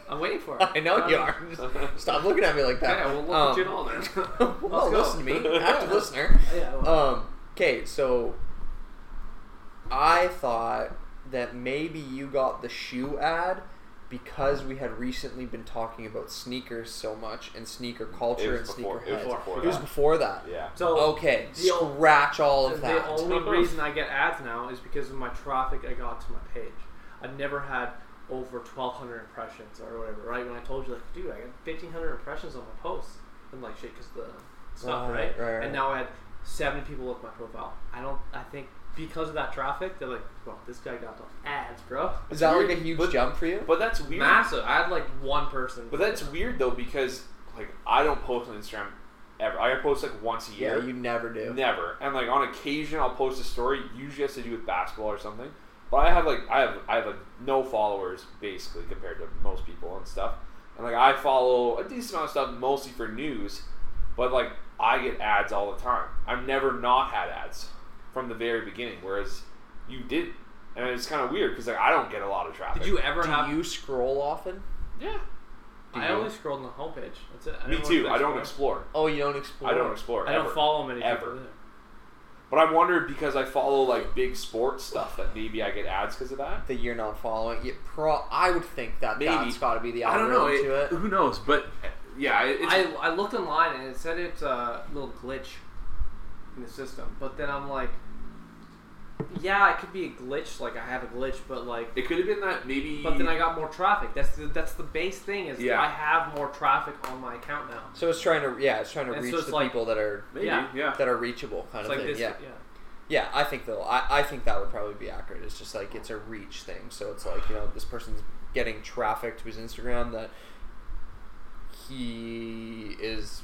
I'm waiting for it. I know um, you are. Just stop looking at me like that. Yeah, we'll look um, at you in all there. Well, listen to me. Active listener. Yeah, well. Okay, um, so I thought that maybe you got the shoe ad because we had recently been talking about sneakers so much and sneaker culture and sneaker heads. It was before that. It was before that. Yeah. So okay, scratch all of that. The only reason I get ads now is because of my traffic I got to my page. I've never had... over twelve hundred impressions or whatever, right? When I told you, like, dude, I got fifteen hundred impressions on my post and like shit because the stuff, oh, right? Right, right? And now I had seventy people look at my profile. I don't, I think because of that traffic, they're like, well, this guy got the ads, bro. Is that weird. Like a huge but, jump for you? But that's weird. Massive. I had like one person. But that's weird though because like I don't post on Instagram ever. I post like once a year. Yeah, you never do. Never. And like on occasion, I'll post a story. Usually has to do with basketball or something. But I have like I have I have like no followers basically compared to most people and stuff. And like I follow a decent amount of stuff mostly for news, but like I get ads all the time. I've never not had ads from the very beginning, whereas you didn't. And it's kind of weird because like I don't get a lot of traffic. Did you ever? Do have... you scroll often? Yeah. Do I you? only scroll on the homepage. That's it. I Me too. I don't explore. Oh, you don't explore. I don't explore. I ever. don't follow many ever. people either. But I wondered because I follow like big sports stuff that maybe I get ads because of that. That you're not following. You pro- I would think that maybe. that's got to be the algorithm I don't know. It, to it. Who knows? But yeah, it's, I I looked online and it said it's a little glitch in the system. But then I'm like. Yeah, it could be a glitch. Like I have a glitch, but like it could have been that maybe. But then I got more traffic. That's the, that's the base thing is yeah. I have more traffic on my account now. So it's trying to yeah, it's trying to and reach so the like, people that are maybe yeah, yeah. that are reachable kind it's of like thing. This, yeah. yeah, yeah. I think though I, I think that would probably be accurate. It's just like it's a reach thing. So it's like you know this person's getting traffic to his Instagram that he is.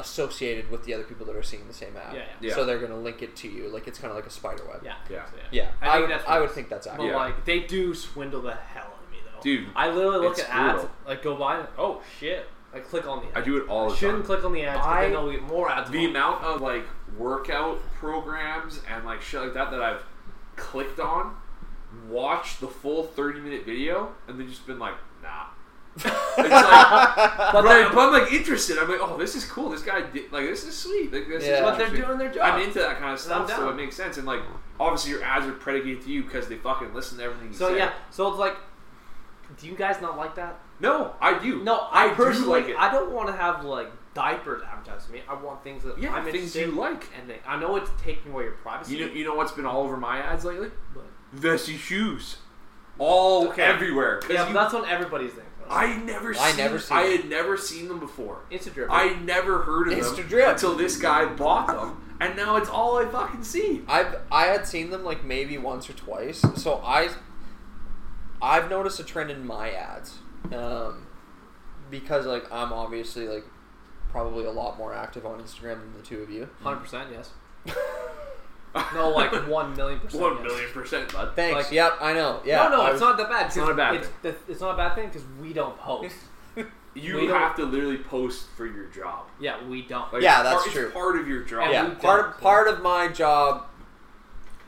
Associated with the other people that are seeing the same ad, yeah, yeah. yeah. So they're gonna link it to you, like it's kind of like a spider web. Yeah, yeah, yeah. I, I, would, I would think that's accurate. But yeah. like they do swindle the hell out of me though, dude. I literally look at ads, brutal. like go buy it. Oh shit! I click on the. Ads. I do it all the time. Shouldn't click on the ads. I know we get more ads. The amount of like workout programs and like shit like that that I've clicked on, watched the full thirty minute video, and they've just been like, nah. It's like, but, right, but I'm like interested. I'm like, oh, this is cool. This guy did like this is sweet. Like this yeah. is what they're doing their job. I'm into that kind of stuff, so it makes sense. And like, obviously, your ads are predicated to you because they fucking listen to everything you so, say. So yeah, so it's like, do you guys not like that? No, I do. No, I, I personally, do like it. I don't want to have like diapers advertised to me. I want things that yeah, I'm things interested in. you like. And they, I know it's taking away your privacy. You know, you know what's been all over my ads lately? Vesty shoes, all okay. everywhere. Yeah, you, that's on everybody's thing. I never well, seen I never seen I had them. never seen them before. Instadrip. I never heard of Instadrip. them until this guy bought them, and now it's all I fucking see. I've I had seen them like maybe once or twice. So I I've noticed a trend in my ads. Um because like I'm obviously like probably a lot more active on Instagram than the two of you. one hundred percent yes. No, like one million percent. One yes. million percent, bud. Thanks. Like, yep, I know. Yeah. No, no, I it's was, not that bad. It's not a bad it's, thing. It's not a bad thing because we don't post. you we have don't. to literally post for your job. Yeah, we don't. Like, yeah, that's part, true. It's part of your job. Yeah, part of, part of my job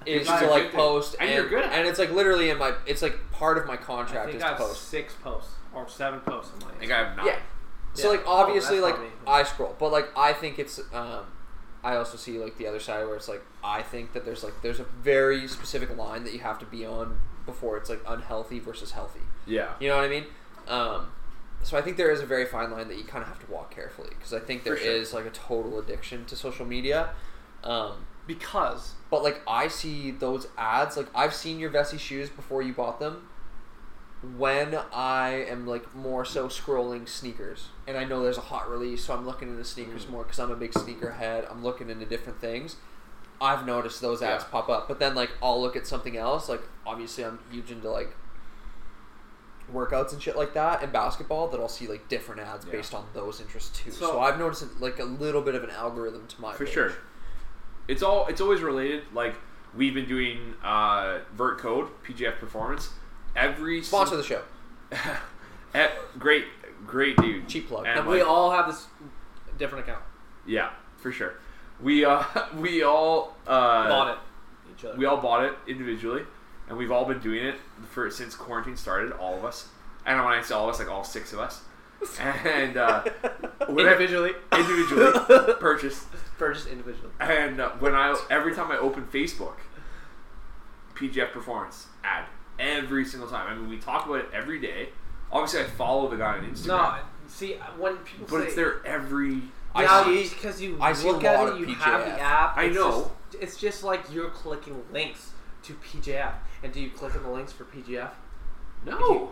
is to like post, and, and you're good. At and it's like literally in my. It's like part of my contract I think is I have to post. Six posts or seven posts. I think I have nine. Yeah. So yeah. like obviously oh, like I scroll, but like I think it's. Um, I also see like the other side where it's like I think that there's like there's a very specific line that you have to be on before it's like unhealthy versus healthy. Yeah, you know what I mean. Um, so I think there is a very fine line that you kind of have to walk carefully because I think there sure. is like a total addiction to social media. Um, because, but like I see those ads, like I've seen your Vessi shoes before you bought them. When I am like more so scrolling sneakers and I know there's a hot release so I'm looking into sneakers mm. more because I'm a big sneaker head, I'm looking into different things, I've noticed those ads yeah. pop up. But then like I'll look at something else, like obviously I'm huge into like workouts and shit like that and basketball, that I'll see like different ads yeah. based on those interests too. So, so I've noticed like a little bit of an algorithm to my for page. sure it's all it's always related. Like we've been doing uh, Vert Code P G F Performance. Every sponsor of se- the show. At, great, great dude. Cheap plug. And, and like, we all have this different account. Yeah, for sure. We uh, we all uh, bought it. Each other. We all bought it individually, and we've all been doing it for since quarantine started. All of us, and when I say all of us, like all six of us, and uh, individually, I, individually purchased, purchased individually. And uh, when I every time I open Facebook, P G F Performance ad. Every single time. I mean, we talk about it every day. Obviously, I follow the guy on Instagram. No, see, when people but say... But it's there every... Yeah, I see, because you I look at it, you P J F. Have the app. I know. Just, it's just like you're clicking links to P G F. And do you click on the links for P G F? No. You,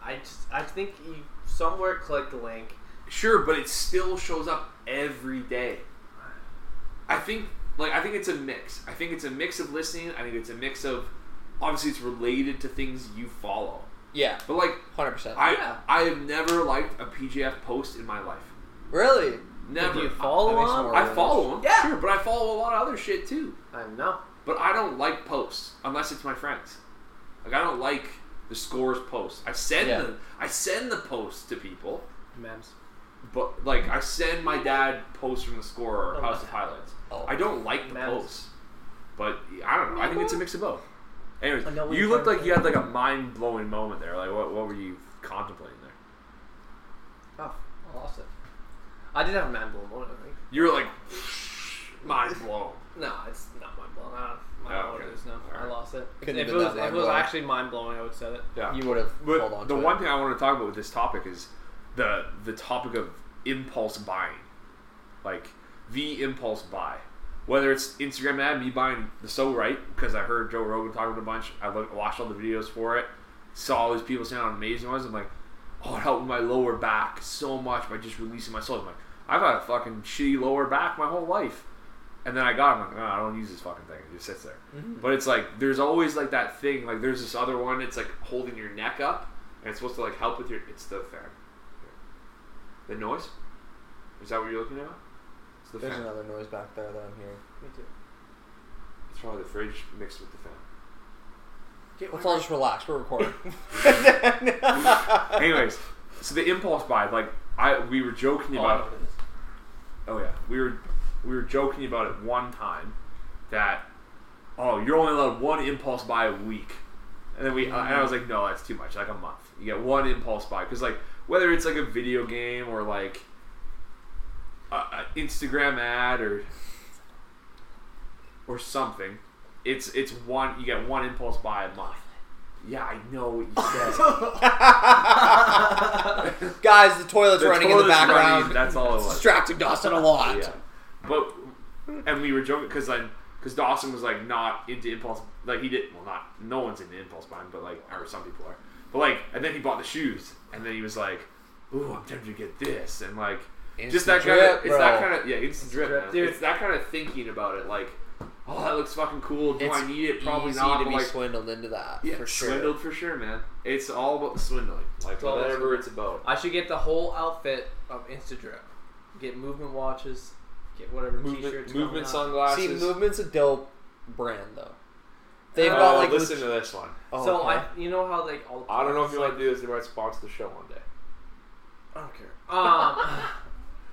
I just, I think you somewhere click the link. Sure, but it still shows up every day. I think, like, I think it's a mix. I think it's a mix of listening. I think it's a mix of... Obviously, it's related to things you follow. Yeah. But, like... one hundred percent. I yeah. I have never liked a P G F post in my life. Really? Never. Do you follow them? I follow them. Yeah. Sure, but I follow a lot of other shit, too. I know. But I don't like posts unless it's my friends. Like, I don't like the scores posts. I send yeah. them. I send the posts to people. Mems. But like, I send my dad posts from the score or oh, House of Highlights. Oh. I don't like the Mems. posts. But I don't know. I think it's a mix of both. Anyways, you looked like you had like a mind blowing moment there. Like, what what were you contemplating there? Oh, I lost it. I did have a mind blowing moment. I think you were like mind blown. No, it's not mind blowing. I don't know what it is. No, I lost it. If it was, if it was actually mind blowing, I would have said it. Yeah, you would have. But on the to one it. thing I want to talk about with this topic is the the topic of impulse buying, like the impulse buy. Whether it's Instagram ad, me buying the So Right, because I heard Joe Rogan talking a bunch. I looked, watched all the videos for it. Saw all these people saying how amazing it was. I'm like, oh, it helped my lower back so much by just releasing my soul. I'm like, I've had a fucking shitty lower back my whole life. And then I got it. I'm like, no, I don't use this fucking thing. It just sits there. Mm-hmm. But it's like, there's always like that thing. Like, there's this other one. It's like holding your neck up. And it's supposed to like help with your... It's the fan. The noise? Is that what you're looking at? The There's fan. another noise back there that I'm hearing. Me too. It's probably the fridge mixed with the fan. Get Let's all just relax. We're recording. Anyways, so the impulse buy, like I, we were joking about. Oh, it. oh yeah, we were we were joking about it one time that oh you're only allowed one impulse buy a week, and then we mm-hmm. uh, and I was like no that's too much like a month you get one impulse buy because like whether it's like a video game or like. Uh, Instagram ad or or something. It's it's one. You get one impulse buy a month. Yeah, I know what you said. Guys, the toilet's the running toilet's in the background. Running, that's all it was. Distracting Dawson a lot. Yeah. But and we were joking because like because Dawson was like not into impulse. Like he didn't. Well, not no one's into impulse buying, but like or some people are. But like and then he bought the shoes and then he was like, "Ooh, I'm tempted to get this," and like. Instant just that drip, kind of, it's bro. that kind of, yeah, instant drip, drip dude. It's that kind of thinking about it, like, oh, that looks fucking cool. Do it's I need it? Probably easy not. To be like, swindled into that, yeah, for sure. Swindled for sure, man. It's all about swindling, like it's whatever swindling. it's about. I should get the whole outfit of Insta drip. Get Movement watches, get whatever Movement, t-shirts, Movement sunglasses. On. See, Movement's a dope brand though. They've uh, got like listen leg- to this one. Oh, so okay. I, you know how like all I don't know if you like, want to do this. They might sponsor the show one day. I don't care. Um.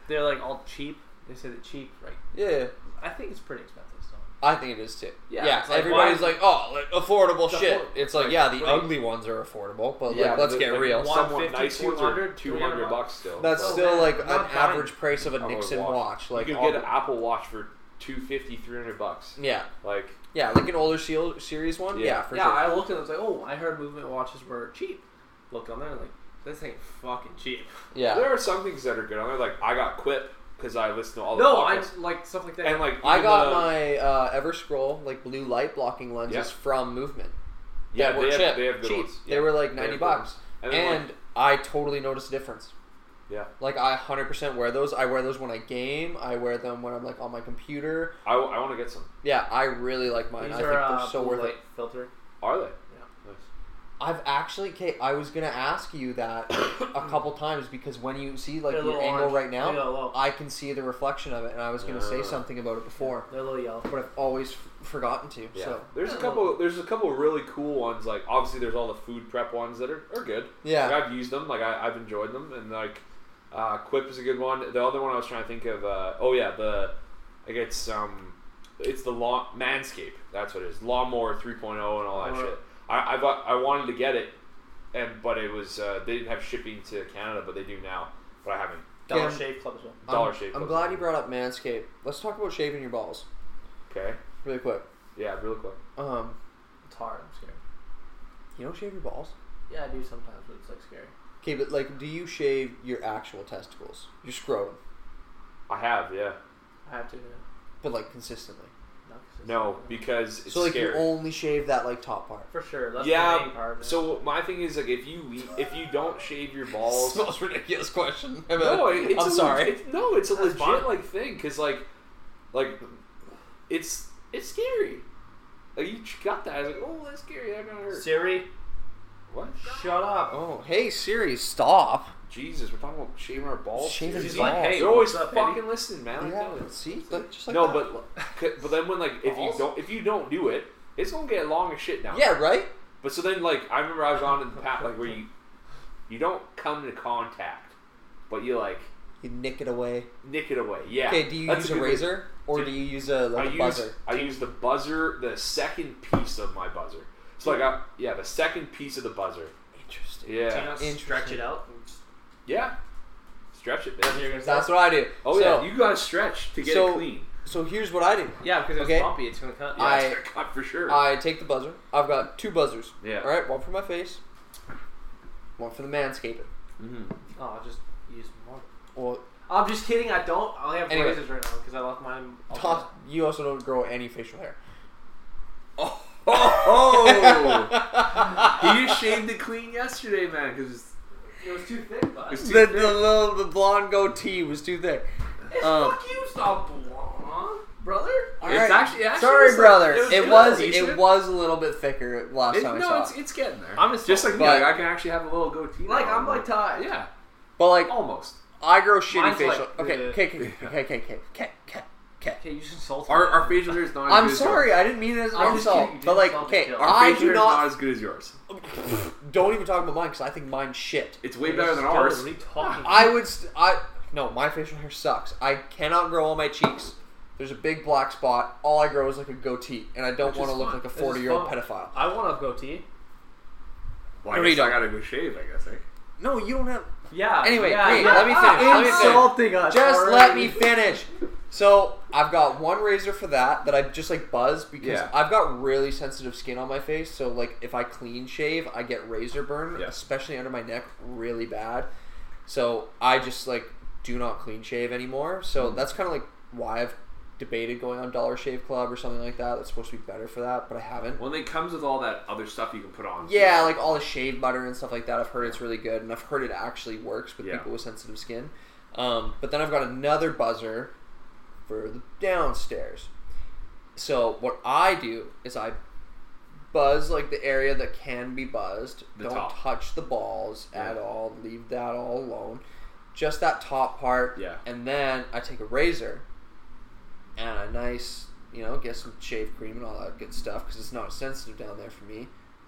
They're like all cheap. They say they're cheap, right? Yeah. I think it's pretty expensive stuff. I think it is too. Yeah. yeah like everybody's why? like, oh, like, affordable it's shit. Affordable. It's like, like yeah, the right. ugly ones are affordable, but yeah, like, let's get like real. Somewhat nice ones are two hundred bucks still. That's so, still man, like an buying. average price of a Nixon watch. watch. Like you could get an Apple Watch for two fifty, three hundred bucks. Yeah. Like. Yeah, like an older seal, series one. Yeah, yeah for yeah, sure. Yeah, I looked at it. I was like, oh, I heard Movement watches were cheap. Look on there, like. This ain't fucking cheap. Yeah. There are some things that are good on there. Like, I got Quip because I listen to all the No, podcasts. I like stuff like that. And like I got the, my uh, Everscroll, like, blue light blocking lenses yeah. from Movement. Yeah, they have, they have good cheap. ones. Yeah. They were like ninety bucks. And, and like, I totally noticed a difference. Yeah. Like, I one hundred percent wear those. I wear those when I game. I wear them when I'm, like, on my computer. I, I want to get some. Yeah, I really like mine. These I are, think they're uh, so blue worth light it. filter. Are they? I've actually, okay, I was going to ask you that a couple times because when you see, like, your angle orange. right now, I can see the reflection of it, and I was going to uh, say something about it before. They're a little yellow. But I've always f- forgotten to, yeah. so. There's a couple There's a couple really cool ones, like, obviously there's all the food prep ones that are, are good. Yeah. Like, I've used them, like, I, I've enjoyed them, and, like, uh, Quip is a good one. The other one I was trying to think of, uh, oh, yeah, the, like, it's, um, it's the lawn, Manscaped, that's what it is, Lawnmower three point oh and all that or, shit. I I, got, I wanted to get it, and but it was uh, they didn't have shipping to Canada, but they do now. But I haven't. Dollar yeah. Shave Club as well. Dollar I'm, Shave Club. I'm glad you brought up Manscaped. Let's talk about shaving your balls. Okay. Really quick. Yeah, really quick. Um, it's hard. I'm scared. You don't shave your balls? Yeah, I do sometimes, but it's like scary. Okay, but like, do you shave your actual testicles, your scrotum? I have, yeah. I have to. Yeah. But like consistently. No, because it's so like scary. You only shave that like top part for sure. That's yeah. The main part, so my thing is like if you if you don't shave your balls, the most ridiculous question. Ever. No, it's I'm a sorry. Le- it's, no, it's a That's legit fine. like thing because like like it's it's scary. Like you got that? I was like, oh, that's scary. That gonna hurt. Siri, what? Shut up. Oh, hey Siri, stop. Jesus, we're talking about shaving our balls. Shaving his balls. Hey, you're always not fucking listening, man. Like, yeah, no, see, but just like no, that. but but then when like if balls? you don't if you don't do it, it's gonna get long as shit now. Yeah, right. But so then like I remember I was on in the path like where you you don't come to contact, but you like you nick it away. Nick it away. Yeah. Okay. Do you That's use a, a razor way. or Dude, do you use a, like, a use, buzzer? I use the buzzer, the second piece of my buzzer. So like I yeah, the second piece of the buzzer. Interesting. Yeah. Do you not stretch it out? Yeah, stretch it, man. That's what I do. Oh, so, yeah, you gotta stretch to get so, it clean. So here's what I do. Yeah, because it's okay. bumpy, it's gonna cut. Yeah, I, it's gonna cut for sure. I take the buzzer. I've got two buzzers. Yeah. All right, one for my face, one for the manscaping. Mm-hmm. Oh, I'll just use one. Well, I'm just kidding. I don't. I only have anyway, razors right now because I left mine. Toss, you also don't grow any facial hair. Oh, oh. He just shaved it clean yesterday, man. Because. It was too thick, bud. The, the little the blonde goatee was too thick. It's um, fuck you, stop blonde, brother. All right. It's actually, it actually Sorry, was brother. Like, it was it was, it was a little bit thicker last it, time no, I saw No, it's, it's getting there. I'm just, just like but, you, I can actually have a little goatee. Like now, I'm like Ty. Yeah, but like almost. I grow shitty Mine's facial. Like, okay, okay, okay, okay, okay, okay, okay, okay. Okay, you just insult our, our facial hair is not as I'm good sorry, as I didn't mean it as an insult. But like, okay, our facial hair is not as good as yours. Don't even talk about mine because I think mine's shit. It's way better than ours. What are you talking about? I would, st- I no, my facial hair sucks. I cannot grow all my cheeks. There's a big black spot. All I grow is like a goatee, and I don't want to look like a forty-year-old pedophile. I want a goatee. Why? Well, I, I gotta go shave, I guess. Eh? No, you don't have. Yeah. Anyway, yeah, wait. Yeah. Let me finish. Insulting us. Just let me finish. So, I've got one razor for that, that I just, like, buzz, because yeah. I've got really sensitive skin on my face, so, like, if I clean shave, I get razor burn, yeah. especially under my neck, really bad. So, I just, like, do not clean shave anymore. So, mm-hmm. that's kind of, like, why I've debated going on Dollar Shave Club or something like that. That's supposed to be better for that, but I haven't. Well, it comes with all that other stuff you can put on. Yeah, so. Like, all the shave butter and stuff like that. I've heard it's really good, and I've heard it actually works with yeah. people with sensitive skin. Um, but then I've got another buzzer for the downstairs. So what I do is I buzz like the area that can be buzzed. The Don't top. touch the balls yeah. at all. Leave that all alone. Just that top part. Yeah. And then I take a razor and a nice, you know, get some shave cream and all that good stuff because it's not sensitive down there for me.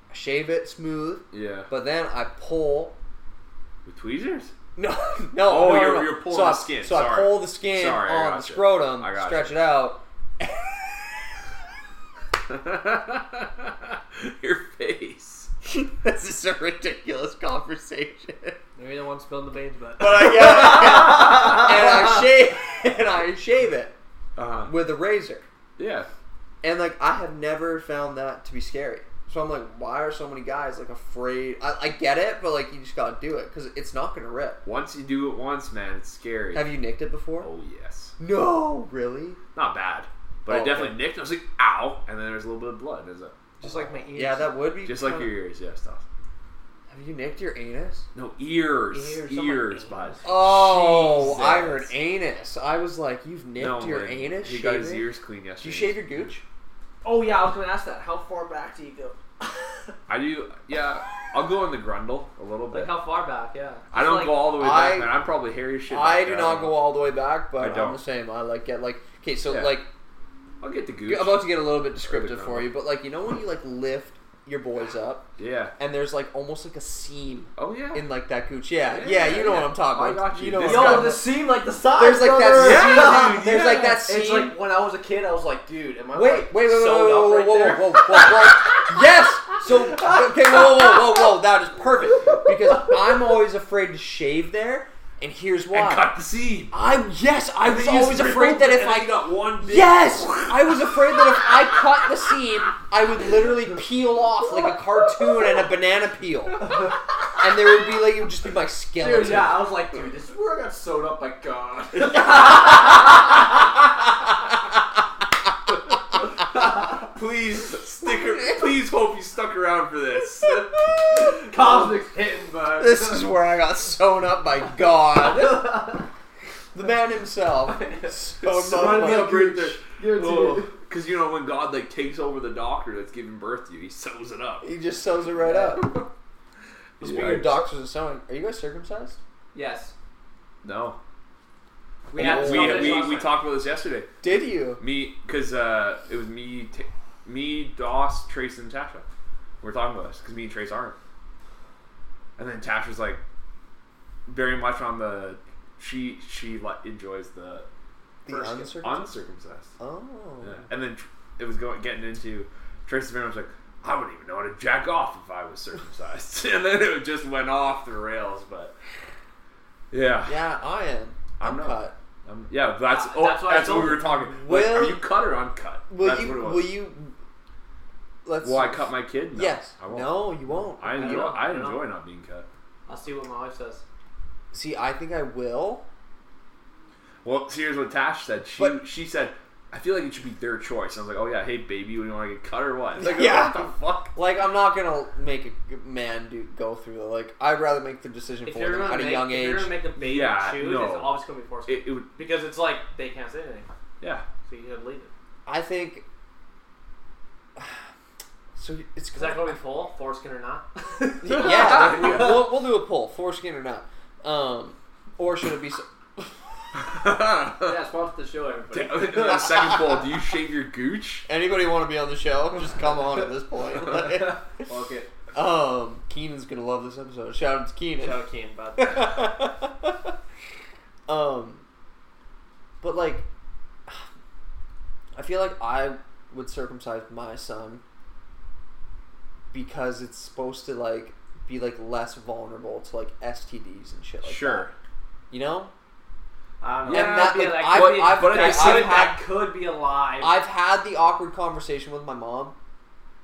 I shave it smooth. Yeah. But then I pull. With tweezers? No, no. Oh, no, you're, no. you're pulling so the skin. I, so Sorry. I pull the skin Sorry, on the scrotum, stretch you. it out. Your face. This is a ridiculous conversation. Maybe the one spilling the beans, but. But I, yeah, yeah. And I shave, and I shave it uh-huh. with a razor. Yeah. And like I have never found that to be scary. So I'm like, why are so many guys like afraid? I, I get it, but like you just gotta do it because it's not gonna rip. Once you do it once, man, it's scary. Have you nicked it before? Oh yes. No, really? Not bad, but oh, I definitely okay. nicked. I was like, ow, and then there's a little bit of blood. Is it? Just like my ears. Yeah, that would be. Just like your ears, yeah, stuff. Have you nicked your anus? No, ears, ears, ears bud. Oh, Jesus. I heard anus. I was like, you've nicked no, your man. anus. He got his ears clean yesterday. Did you shave your gooch? Oh yeah, I was gonna ask that. How far back do you go? I do, yeah. I'll go in the grundle a little bit. Like how far back? Yeah. I it's don't like, go all the way back, I, man. I'm probably hairy as shit. I do down. not go all the way back, but I'm the same. I like get like okay, so yeah. like I'll get the gooch. I'm about to get a little bit descriptive for you, but like you know when you like lift your boys up, yeah, and there's like almost like a seam. Oh yeah, in like that gooch. Yeah, yeah, yeah, yeah you know yeah. what I'm talking about. I got you. you know Yo, the seam like the side. There's like brother. that. Seam. Yeah, dude, there's yeah. like that seam. It's like when I was a kid, I was like, dude, am I wait, like wait, wait, wait, whoa, whoa, right whoa, there? whoa, whoa, whoa, whoa, yes. So okay, whoa, whoa, whoa, whoa, whoa, that is perfect because I'm always afraid to shave there. And here's why. And cut the seam. I'm yes. I was always afraid that if I got one. Big yes, I was afraid that if I cut the seam, I would literally peel off like a cartoon and a banana peel, and there would be like it would just be my skeleton. Dude, yeah, I was like, dude, this is where I got sewed up by God. Please stick. Please hope you stuck around for this. Cosmic's hitting, bud. This is where I got sewn up by God. The man himself. Sewn up by God. Because you know when God like takes over the doctor that's giving birth to you, he sews it up. He just sews it right up. Speaking of doctors and sewing, are you guys circumcised? Yes. No. We had we we, we, we talked about this yesterday. Did you? Me, because uh, it was me, t- me, Doss, Trace, and Tasha. We were talking about this because me and Trace aren't. And then Tasha's like, very much on the she she like enjoys the the uncircumcised. uncircumcised. Oh. Yeah. And then tr- it was going getting into Trace's very much like, I wouldn't even know how to jack off if I was circumcised. And then it just went off the rails, but yeah. Yeah, I am. I'm, I'm not. Cut. I'm, yeah, that's uh, oh, that's, that's what we were talking. Will, like, are you cut or uncut? Will that's you? What it was. Will you? Let's. Will I cut my kid? No, yes. I won't. No, you won't. I enjoy. I, I enjoy not being cut. I'll see what my wife says. See, I think I will. Well, see, here's what Tash said. She but, she said, I feel like it should be their choice. I was like, oh yeah, hey baby, you want to get cut or what? It's like, yeah. What the fuck? Like, I'm not gonna make a man do go through that. Like, I'd rather make the decision if for them at make, a young if age. If you're gonna make a baby yeah, choose, no. It's obviously gonna be forced. It, it would, because it's like they can't say anything. Yeah. So you gotta leave it. I think. So it's is that going to be poll? Foreskin or not? Yeah, like, we'll, we'll do a poll. Foreskin or not. Um, or should it be? So- yeah, sponsor the show, everybody. The second poll: do you shave your gooch? Anybody want to be on the show? Just come on at this point. Like, okay. Um, Keenan's gonna love this episode. Shout out to Keenan. Shout out Keenan about that. um, but like, I feel like I would circumcise my son because it's supposed to like be like less vulnerable to like S T Ds and shit like sure. that. Sure. You know. I don't know. Yeah, that, like, like, I've, I've, I've, but that, I've had, that could be a lie. I've had the awkward conversation with my mom,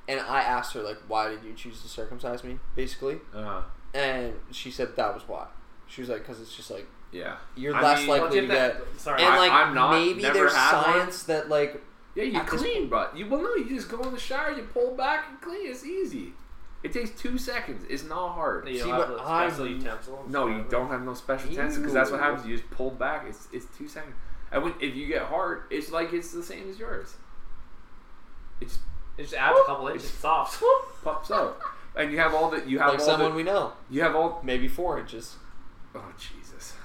and I asked her like, "Why did you choose to circumcise me?" Basically, uh-huh. And she said that was why. She was like, "Because it's just like, yeah, you're I less mean, likely to that, get." Sorry, and like I, I'm not, maybe there's science one. That like, yeah, you clean, but you well no, you just go in the shower, you pull back and clean. It's easy. It takes two seconds. It's not hard. You see, but I no, you don't have no special utensils because that's what happens. You just pull back. It's it's two seconds. And when, if you get hard, it's like it's the same as yours. It's it just adds whoop, a couple inches. It's soft. Pops up, and you have all the you have like all someone the, we know. You have all maybe four inches. Oh Jesus!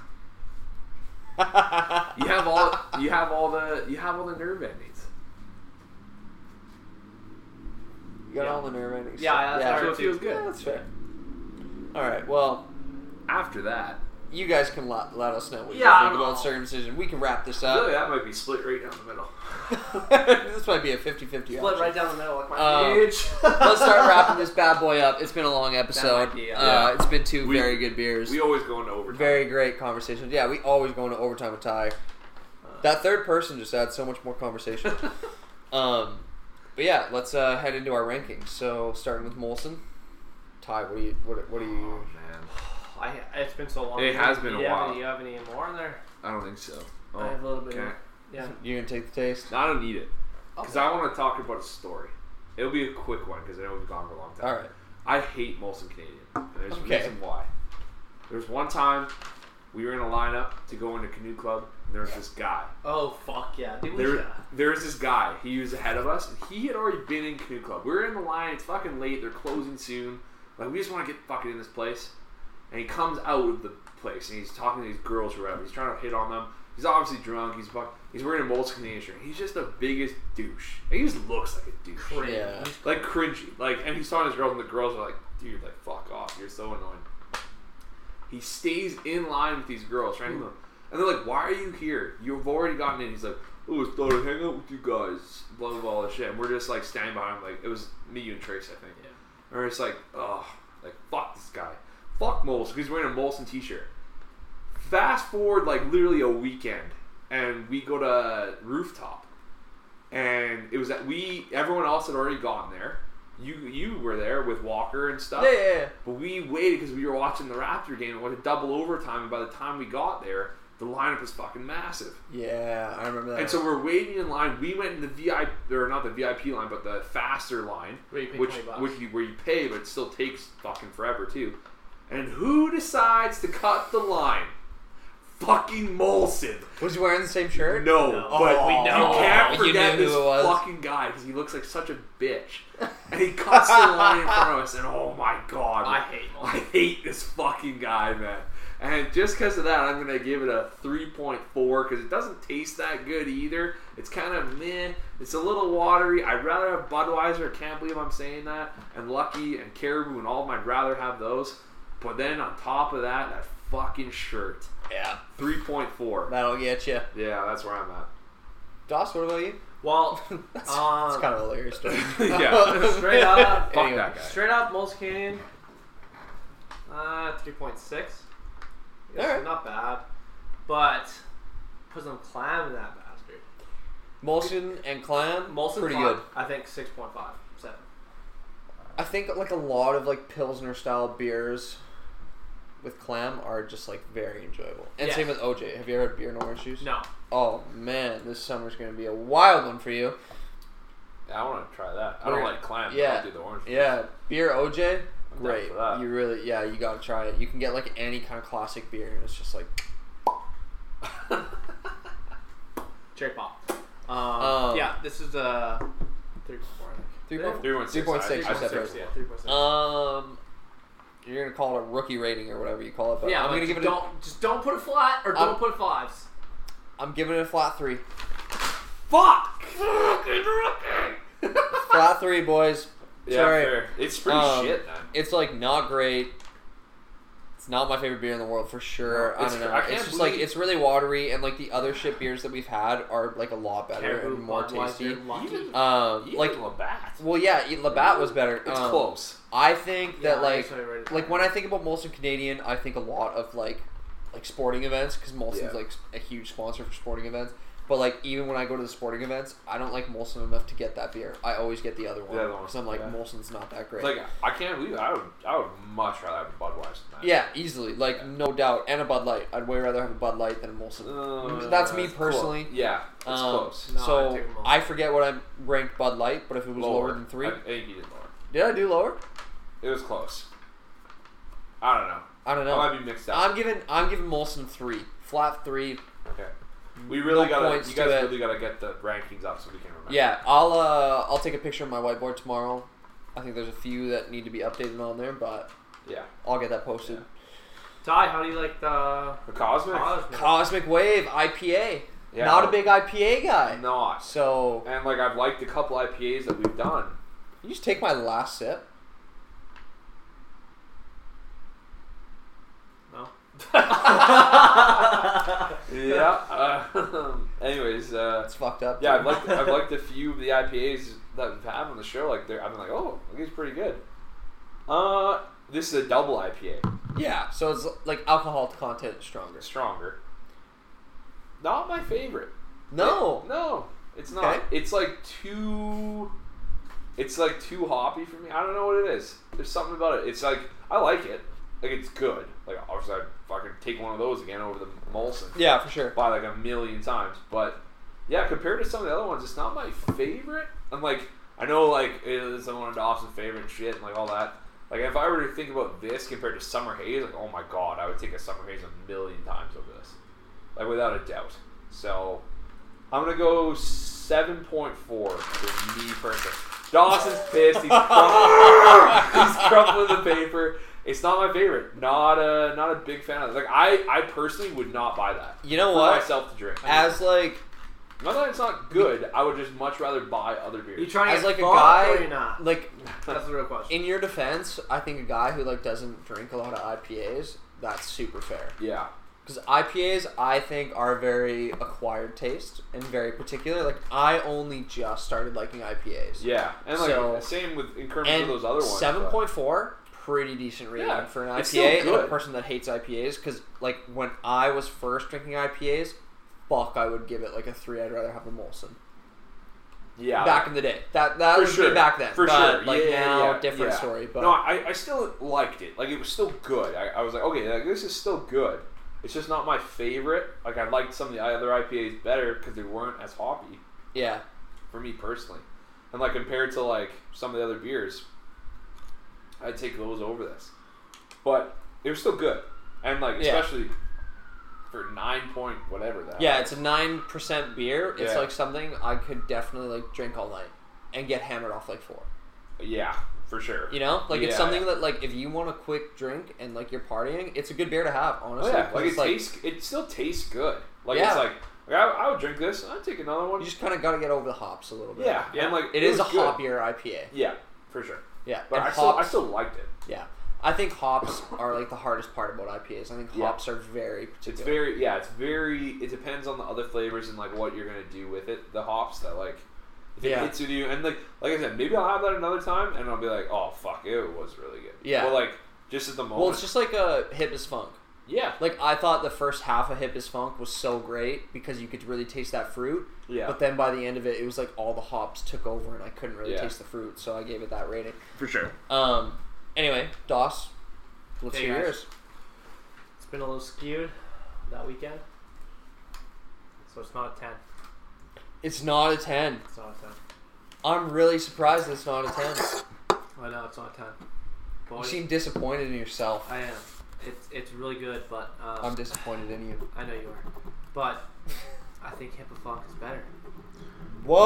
you have all you have all the you have all the nerve endings. You got yeah. all the nerve endings. Yeah, yeah, that's yeah, good. Yeah, that's fair. All right, well, after that, you guys can let, let us know what yeah, you think about circumcision. We can wrap this up. Really, that might be split right down the middle. This might be a fifty-fifty option. Split right down the middle, like my um, age. Let's start wrapping this bad boy up. It's been a long episode. Be, yeah. Uh, yeah. It's been two we, very good beers. We always go into overtime. Very great conversations. Yeah, we always go into overtime with Ty. Uh, that third person just adds so much more conversation. um... But yeah, let's uh, head into our rankings. So starting with Molson, Ty, what do you what what do you? Oh man, I it's been so long. It has been a while. Do you have any more in there? I don't think so. Oh, I have a little bit. Okay. Yeah, you gonna take the taste? No, I don't need it because okay. I want to talk about a story. It'll be a quick one because I know we've gone for a long time. All right. I hate Molson Canadian. And there's okay. a reason why. There was one time we were in a lineup to go into Canoe Club. There's this guy. Oh, fuck yeah. Dude, there, yeah. There's this guy. He was ahead of us. And he had already been in Canoe Club. We were in the line. It's fucking late. They're closing soon. Like, we just want to get fucking in this place. And he comes out of the place. And he's talking to these girls or whatever. He's trying to hit on them. He's obviously drunk. He's fuck, He's wearing a Molson Canadian shirt. He's just the biggest douche. And he just looks like a douche. Cringy. Yeah. Like, cringy. Like, and he's talking to his girls. And the girls are like, dude, like, fuck off. You're so annoying. He stays in line with these girls. Trying to... And they're like, why are you here? You've already gotten in. He's like, oh, it's thought I'd hang out with you guys. Blah, blah, blah, shit. And we're just, like, standing behind him. Like, it was me, you, and Trace, I think. Yeah. And we're just like, oh, like, fuck this guy. Fuck Molson. He's wearing a Molson t-shirt. Fast forward, like, literally a weekend. And we go to Rooftop. And it was that we, everyone else had already gone there. You you were there with Walker and stuff. Yeah, yeah, yeah. But we waited because we were watching the Raptor game. It went to double overtime. And by the time we got there... the lineup was fucking massive. Yeah, I remember that. And so we're waiting in line. We went in the V I P, or not the V I P line, but the faster line, where you pay which which you, where you pay, but it still takes fucking forever too. And who decides to cut the line? Fucking Molson. Was he wearing the same shirt? No, no. but oh, we know. You can't forget you this fucking guy because he looks like such a bitch. And he cuts the line in front of us, and oh my god, I hate Molson. I hate this fucking guy, man. And just because of that, I'm going to give it a three point four because it doesn't taste that good either. It's kind of meh. It's a little watery. I'd rather have Budweiser. I can't believe I'm saying that. And Lucky and Caribou and all of them, I'd rather have those. But then on top of that, that fucking shirt. Yeah. three point four. That'll get you. Yeah, that's where I'm at. Doss, what about you? Well, that's, um, that's kind of a hilarious story. Yeah. Straight up. Fuck anyway, that guy. Straight up, Molson Canadian. Uh, three point six. Right. Not bad, but put some clam in that bastard. Molson and clam, Molson pretty clam, good. I think six point five, seven. I think like a lot of like Pilsner style beers with clam are just like very enjoyable. And yes. Same with O J. Have you ever had beer no issues? No. Oh man, this summer's gonna be a wild one for you. Yeah, I want to try that. I don't like clam. Yeah. I do the orange. Yeah, juice. Beer O J. Great. You really, yeah, you gotta try it. You can get like any kind of classic beer, and it's just like cherry pop. Um, um, yeah, this is a three point four, I think. three point six. Yeah, three point six. Um, you're gonna call it a rookie rating or whatever you call it, but yeah, I'm like, gonna give it. Don't a, just don't put a flat or don't I'm, put fives. I'm giving it a flat three. Fuck. Fucking rookie. Flat three, boys. Yeah, sorry. Fair. It's pretty um, shit, man. It's like not great. It's not my favorite beer in the world for sure. No, I don't know. I it's just believe... like it's really watery, and like the other shit beers that we've had are like a lot better Caribou, and more tasty. Lucky. Even, um, even like Labatt. Well, yeah, Labatt was better. It's um, close. I think that yeah, like right like when I think about Molson Canadian, I think a lot of like like sporting events because Molson's yeah. like a huge sponsor for sporting events. But, like, even when I go to the sporting events, I don't like Molson enough to get that beer. I always get the other one. Because I'm like, yeah. Molson's not that great. It's like, I can't believe it. I would, I would much rather have a Budweiser than that. Yeah, easily. Like, yeah. No doubt. And a Bud Light. I'd way rather have a Bud Light than a Molson. Uh, that's me that's personally. Cool. Yeah, that's um, close. No, so, I, I forget what I ranked Bud Light, but if it was lower, lower than three. I think you did lower. Did I do lower? It was close. I don't know. I don't know. I might be mixed up. I'm giving, I'm giving Molson three. Flat three. Okay. We really no gotta. You guys to really gotta get the rankings up so we can remember. Yeah, I'll uh, I'll take a picture of my whiteboard tomorrow. I think there's a few that need to be updated on there, but yeah, I'll get that posted. Yeah. Ty, how do you like the, the Cosmic? Cosmic Cosmic Wave I P A? Yeah, not a big I P A guy. Not so. And like I've liked a couple I P As that we've done. Can you just take my last sip? yeah. Uh, anyways, uh, it's fucked up. Dude. Yeah, I've liked I've liked a few of the I P As that we've had on the show. Like, they're I've been like, oh, it's pretty good. Uh, this is a double I P A. Yeah, so it's like alcohol content stronger. Stronger. Not my favorite. No, it, no, it's not. Okay. It's like too. It's like too hoppy for me. I don't know what it is. There's something about it. It's like I like it. Like, it's good. Like, obviously, I'd fucking take one of those again over the Molson. Yeah, for sure. By, like, a million times. But, yeah, compared to some of the other ones, it's not my favorite. And, like, I know, like, it's one of Dawson's favorite and shit and, like, all that. Like, if I were to think about this compared to Summer Haze, like, oh, my God, I would take a Summer Haze a million times over this. Like, without a doubt. So, I'm going to go seven point four for me personally. Dawson's pissed. He's crumpling, he's crumpling the paper. It's not my favorite. Not a not a big fan of it. Like I, I personally would not buy that. You know for what? Myself to drink. I mean, as like, not that it's not good. I would just much rather buy other beers. You trying as to like a guy? Or you're not? Like that's the real question. In your defense, I think a guy who like doesn't drink a lot of I P As, that's super fair. Yeah. Because I P As, I think, are very acquired taste and very particular. Like, I only just started liking I P As. Yeah, and like so, same with in terms of those other ones. Seven point four. Pretty decent rating yeah, for an I P A and a person that hates I P As because like when I was first drinking I P As, fuck, I would give it like a three. I'd rather have a Molson. Yeah, back in the day, that that was sure. back then for but, sure. Like yeah, now, yeah, different yeah. story. But no, I, I still liked it. Like it was still good. I, I was like, okay, like, this is still good. It's just not my favorite. Like I liked some of the other I P As better because they weren't as hoppy. Yeah, for me personally, and like compared to like some of the other beers. I'd take those over this. But they were still good. And, like, especially yeah. for nine point whatever that. Yeah, it's a nine percent beer. It's, yeah. like, something I could definitely, like, drink all night and get hammered off, like, four. Yeah, For sure. You know? Like, yeah, it's something yeah. that, like, if you want a quick drink and, like, you're partying, it's a good beer to have, honestly. Oh, yeah. Like, it, like tastes, it still tastes good. Like, yeah. it's like, like I, I would drink this, I'd take another one. You just kind of got to get over the hops a little bit. Yeah. yeah. And, like, it, it is a good. Hoppier I P A. Yeah, for sure. Yeah. But I, hops, still, I still liked it. Yeah. I think hops are, like, the hardest part about I P As. I think hops yeah. are very particular. It's very, yeah, it's very, it depends on the other flavors and, like, what you're going to do with it. The hops that, like... If yeah. it hits with you, and like like I said, maybe I'll have that another time, and I'll be like, oh, fuck, it was really good. Yeah. Well, like, just at the moment. Well, it's just like a Hippas Funk. Yeah. Like, I thought the first half of Hippas Funk was so great because you could really taste that fruit. Yeah. But then by the end of it, it was like all the hops took over, and I couldn't really yeah. taste the fruit, so I gave it that rating. For sure. Um. Anyway, Doss, let's hear yours. It's been a little skewed that weekend, so it's not a ten. It's not a ten. It's not a ten. I'm really surprised it's not a ten. I know, it's not a ten. Boys, you seem disappointed in yourself. I am. It's it's really good, but... Um, I'm disappointed in you. I know you are. But I think Hippas Funk is better. Whoa!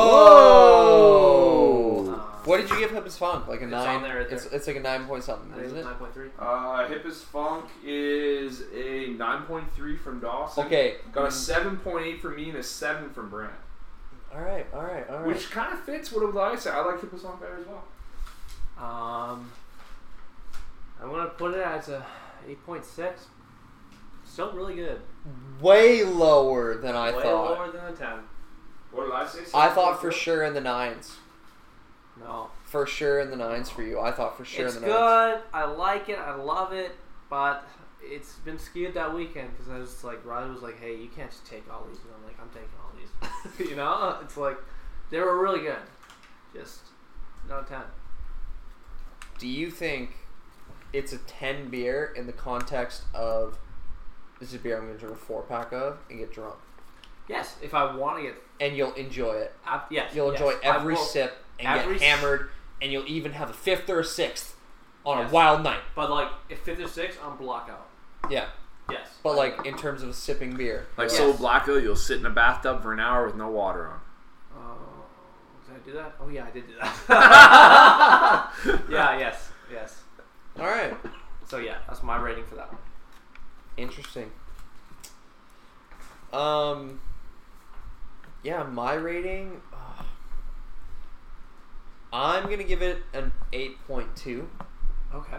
Whoa. Um, what did you give Hippas Funk? Like a it's nine? On there, right there. It's, it's like a nine point something, isn't it? nine point three. Uh, Hippas Funk is a nine point three from Dawson. Okay. Got a seven point eight from me and a seven from Brant. All right, all right, all right. Which kind of fits what I said. I like Hippas Funk better as well. Um, I'm going to put it as a eight point six. Still really good. Way lower than I Way thought. Way lower than a ten. What did I say? I thought for sure in the nines. No. For sure in the nines for you. I thought for sure it's in the nines. It's good. I like it. I love it. But it's been skewed that weekend because I was like, Riley was like, hey, you can't just take all these. And I'm like, I'm taking all these. You know, it's like they were really good, just not a ten. Do you think it's a ten beer in the context of this is a beer I'm going to drink a four pack of and get drunk? Yes, if I want to get, and you'll enjoy it. I, yes, you'll yes. enjoy every sip and every get hammered, and you'll even have a fifth or a sixth on yes. a wild night. But like, if fifth or sixth, I'm blackout. Yeah. Yes. But, like, in terms of sipping beer. Like, yes. so blackout, you'll sit in a bathtub for an hour with no water on. Oh, uh, did I do that? Oh, yeah, I did do that. yeah, yes, yes. All right. So, yeah, that's my rating for that one. Interesting. Um, yeah, my rating, uh, I'm going to give it an eight point two. Okay.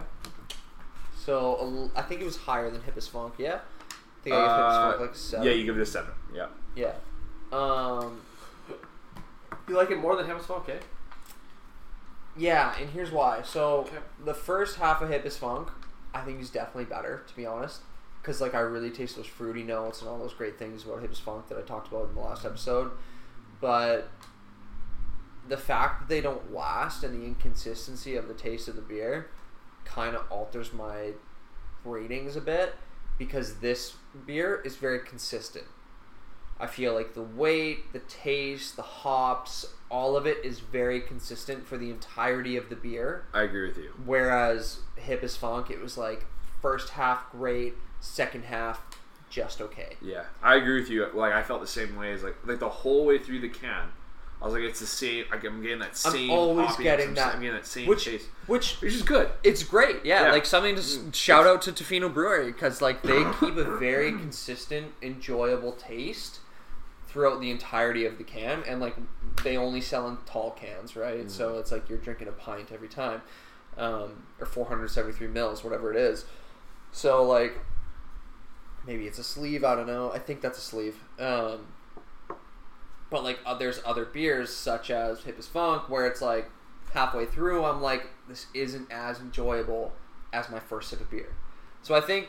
So, I think it was higher than Hippas Funk, yeah? I think I gave uh, Hippas Funk like a seven. Yeah, you give it a seven, yeah. Yeah. Um, you like it more than Hippas Funk, eh? Yeah, and here's why. So, okay. the first half of Hippas Funk, I think is definitely better, to be honest. Because, like, I really taste those fruity notes and all those great things about Hippas Funk that I talked about in the last episode. But the fact that they don't last and the inconsistency of the taste of the beer kind of alters my ratings a bit because this beer is very consistent. I feel like the weight, the taste, the hops, all of it is very consistent for the entirety of the beer. I agree with you. Whereas Hippas Funk, it was like first half great, second half just okay. Yeah, I agree with you. Like I felt the same way as like like the whole way through the can. I was like, it's the same. Like, I'm getting that same. I'm always getting that. I'm getting that same which, taste, which which is good. It's great, yeah. yeah. Like something to mm, shout out to Tofino Brewery because like they keep a very consistent, enjoyable taste throughout the entirety of the can, and like they only sell in tall cans, right? Mm. So it's like you're drinking a pint every time, um, or four hundred seventy-three mils, whatever it is. So like, maybe it's a sleeve. I don't know. I think that's a sleeve. Um, But, like, uh, there's other beers, such as Hippas Funk, where it's, like, halfway through, I'm like, this isn't as enjoyable as my first sip of beer. So I think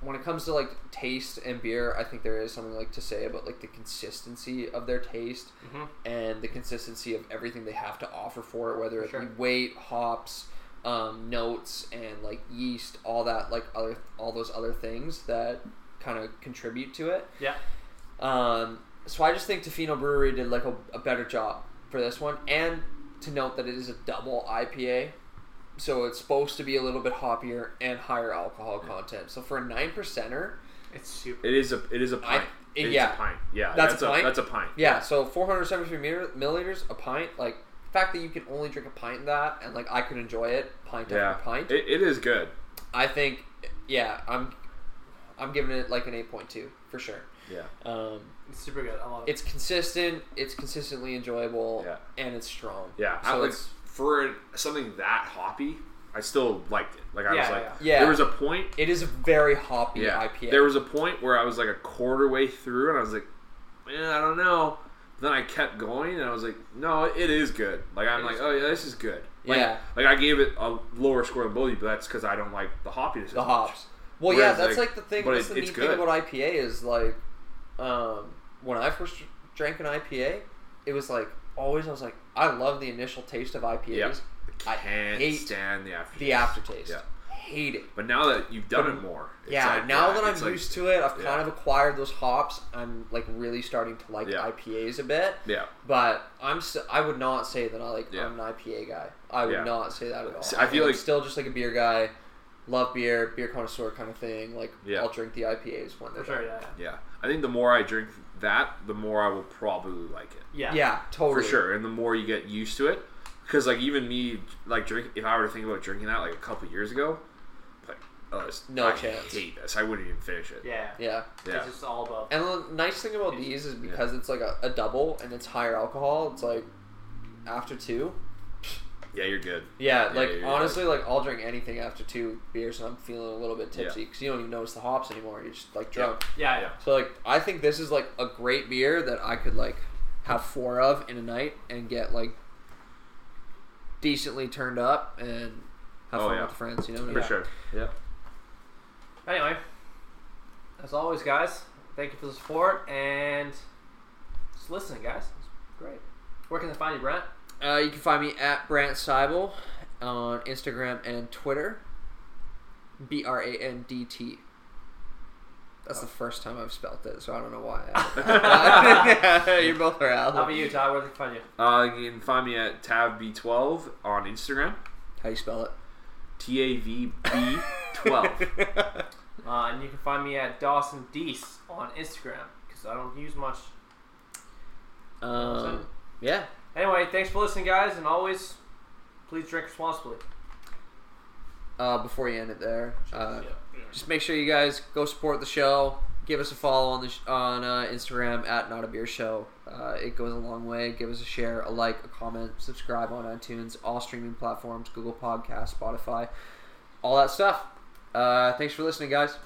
when it comes to, like, taste and beer, I think there is something, like, to say about, like, the consistency of their taste mm-hmm. and the consistency of everything they have to offer for it, whether it sure. be weight, hops, um, notes, and, like, yeast, all that, like, other all those other things that kind of contribute to it. Yeah. Um... So I just think Tofino Brewery did like a, a better job for this one, and to note that it is a double I P A, so it's supposed to be a little bit hoppier and higher alcohol content. So for a nine percenter, it's super. It is a it is a pint. I, it, it yeah, is a pint. Yeah, that's, that's a pint. A, that's a pint. Yeah, so four hundred seventy-three milliliters, a pint. Like fact that you can only drink a pint of that, and like I could enjoy it pint yeah. after pint. It, it is good. I think, yeah, I'm, I'm giving it like an eight point two for sure. Yeah. Um, it's super good. I love it. It's consistent. It's consistently enjoyable. Yeah. And it's strong. Yeah. So I like, it's, for something that hoppy, I still liked it. Like I yeah, was like, yeah. Yeah. There was a point. It is a very hoppy yeah. I P A. There was a point where I was like a quarter way through, and I was like, man, I don't know. Then I kept going, and I was like, no, it is good. Like I'm it like, oh yeah, this is good. Like, yeah. Like I gave it a lower score than Bully, but that's because I don't like the hoppiness. The hops. Much. Well, Whereas, yeah, that's like, like the thing. But that's it, the neat thing about I P A is like, um, when I first drank an I P A, it was like always I was like, I love the initial taste of I P As. Yep. I can't hate stand the aftertaste. The aftertaste. Yeah. Hate it. But now that you've done but, it more. It's yeah, like, now yeah, that I'm used like, to it, I've yeah. kind of acquired those hops. I'm like really starting to like yeah. I P As a bit. Yeah. But I'm st- I would not say that I like yeah. I'm an I P A guy. I would yeah. not say that at all. See, I feel I'm like still just like a beer guy. Love beer, beer connoisseur kind of thing. Like yeah. I'll drink the I P As when they're sure, yeah, yeah. yeah. I think the more I drink that, the more I will probably like it. Yeah. Yeah, totally. For sure. And the more you get used to it. Because, like, even me, like, drink, if I were to think about drinking that, like, a couple years ago, like, oh, no I chance. Hate this. I wouldn't even finish it. Yeah. Yeah. yeah. It's just all about... And the nice thing about these is because yeah. it's, like, a, a double and it's higher alcohol, it's, like, after two... Yeah, you're good. Yeah, yeah like, yeah, honestly, good. Like, I'll drink anything after two beers and I'm feeling a little bit tipsy because yeah. you don't even notice the hops anymore. You're just, like, drunk. Yeah. yeah, yeah. So, like, I think this is, like, a great beer that I could, like, have four of in a night and get, like... decently turned up and have oh, fun yeah. with friends, you know? For yeah. sure. Yeah. Anyway, as always, guys, thank you for the support and just listening, guys. It's great. Where can they find you, Brant? Uh, you can find me at Brant Seibel on Instagram and Twitter. B R A N D T. That's oh. the first time I've spelt it, so I don't know why. uh, you're both around. How about you, Ty? Where can find you? Uh, you can find me at T A V B twelve on Instagram. How do you spell it? T A V B twelve. uh, and you can find me at Dawson Deese on Instagram, because I don't use much. Um, so, yeah. Anyway, thanks for listening, guys, and always, please drink responsibly. Uh, before you end it there... Uh, yeah. Just make sure you guys go support the show. Give us a follow on the sh- on uh, Instagram at Not a Beer Show. Uh, it goes a long way. Give us a share, a like, a comment, subscribe on iTunes, all streaming platforms, Google Podcasts, Spotify, all that stuff. Uh, thanks for listening, guys.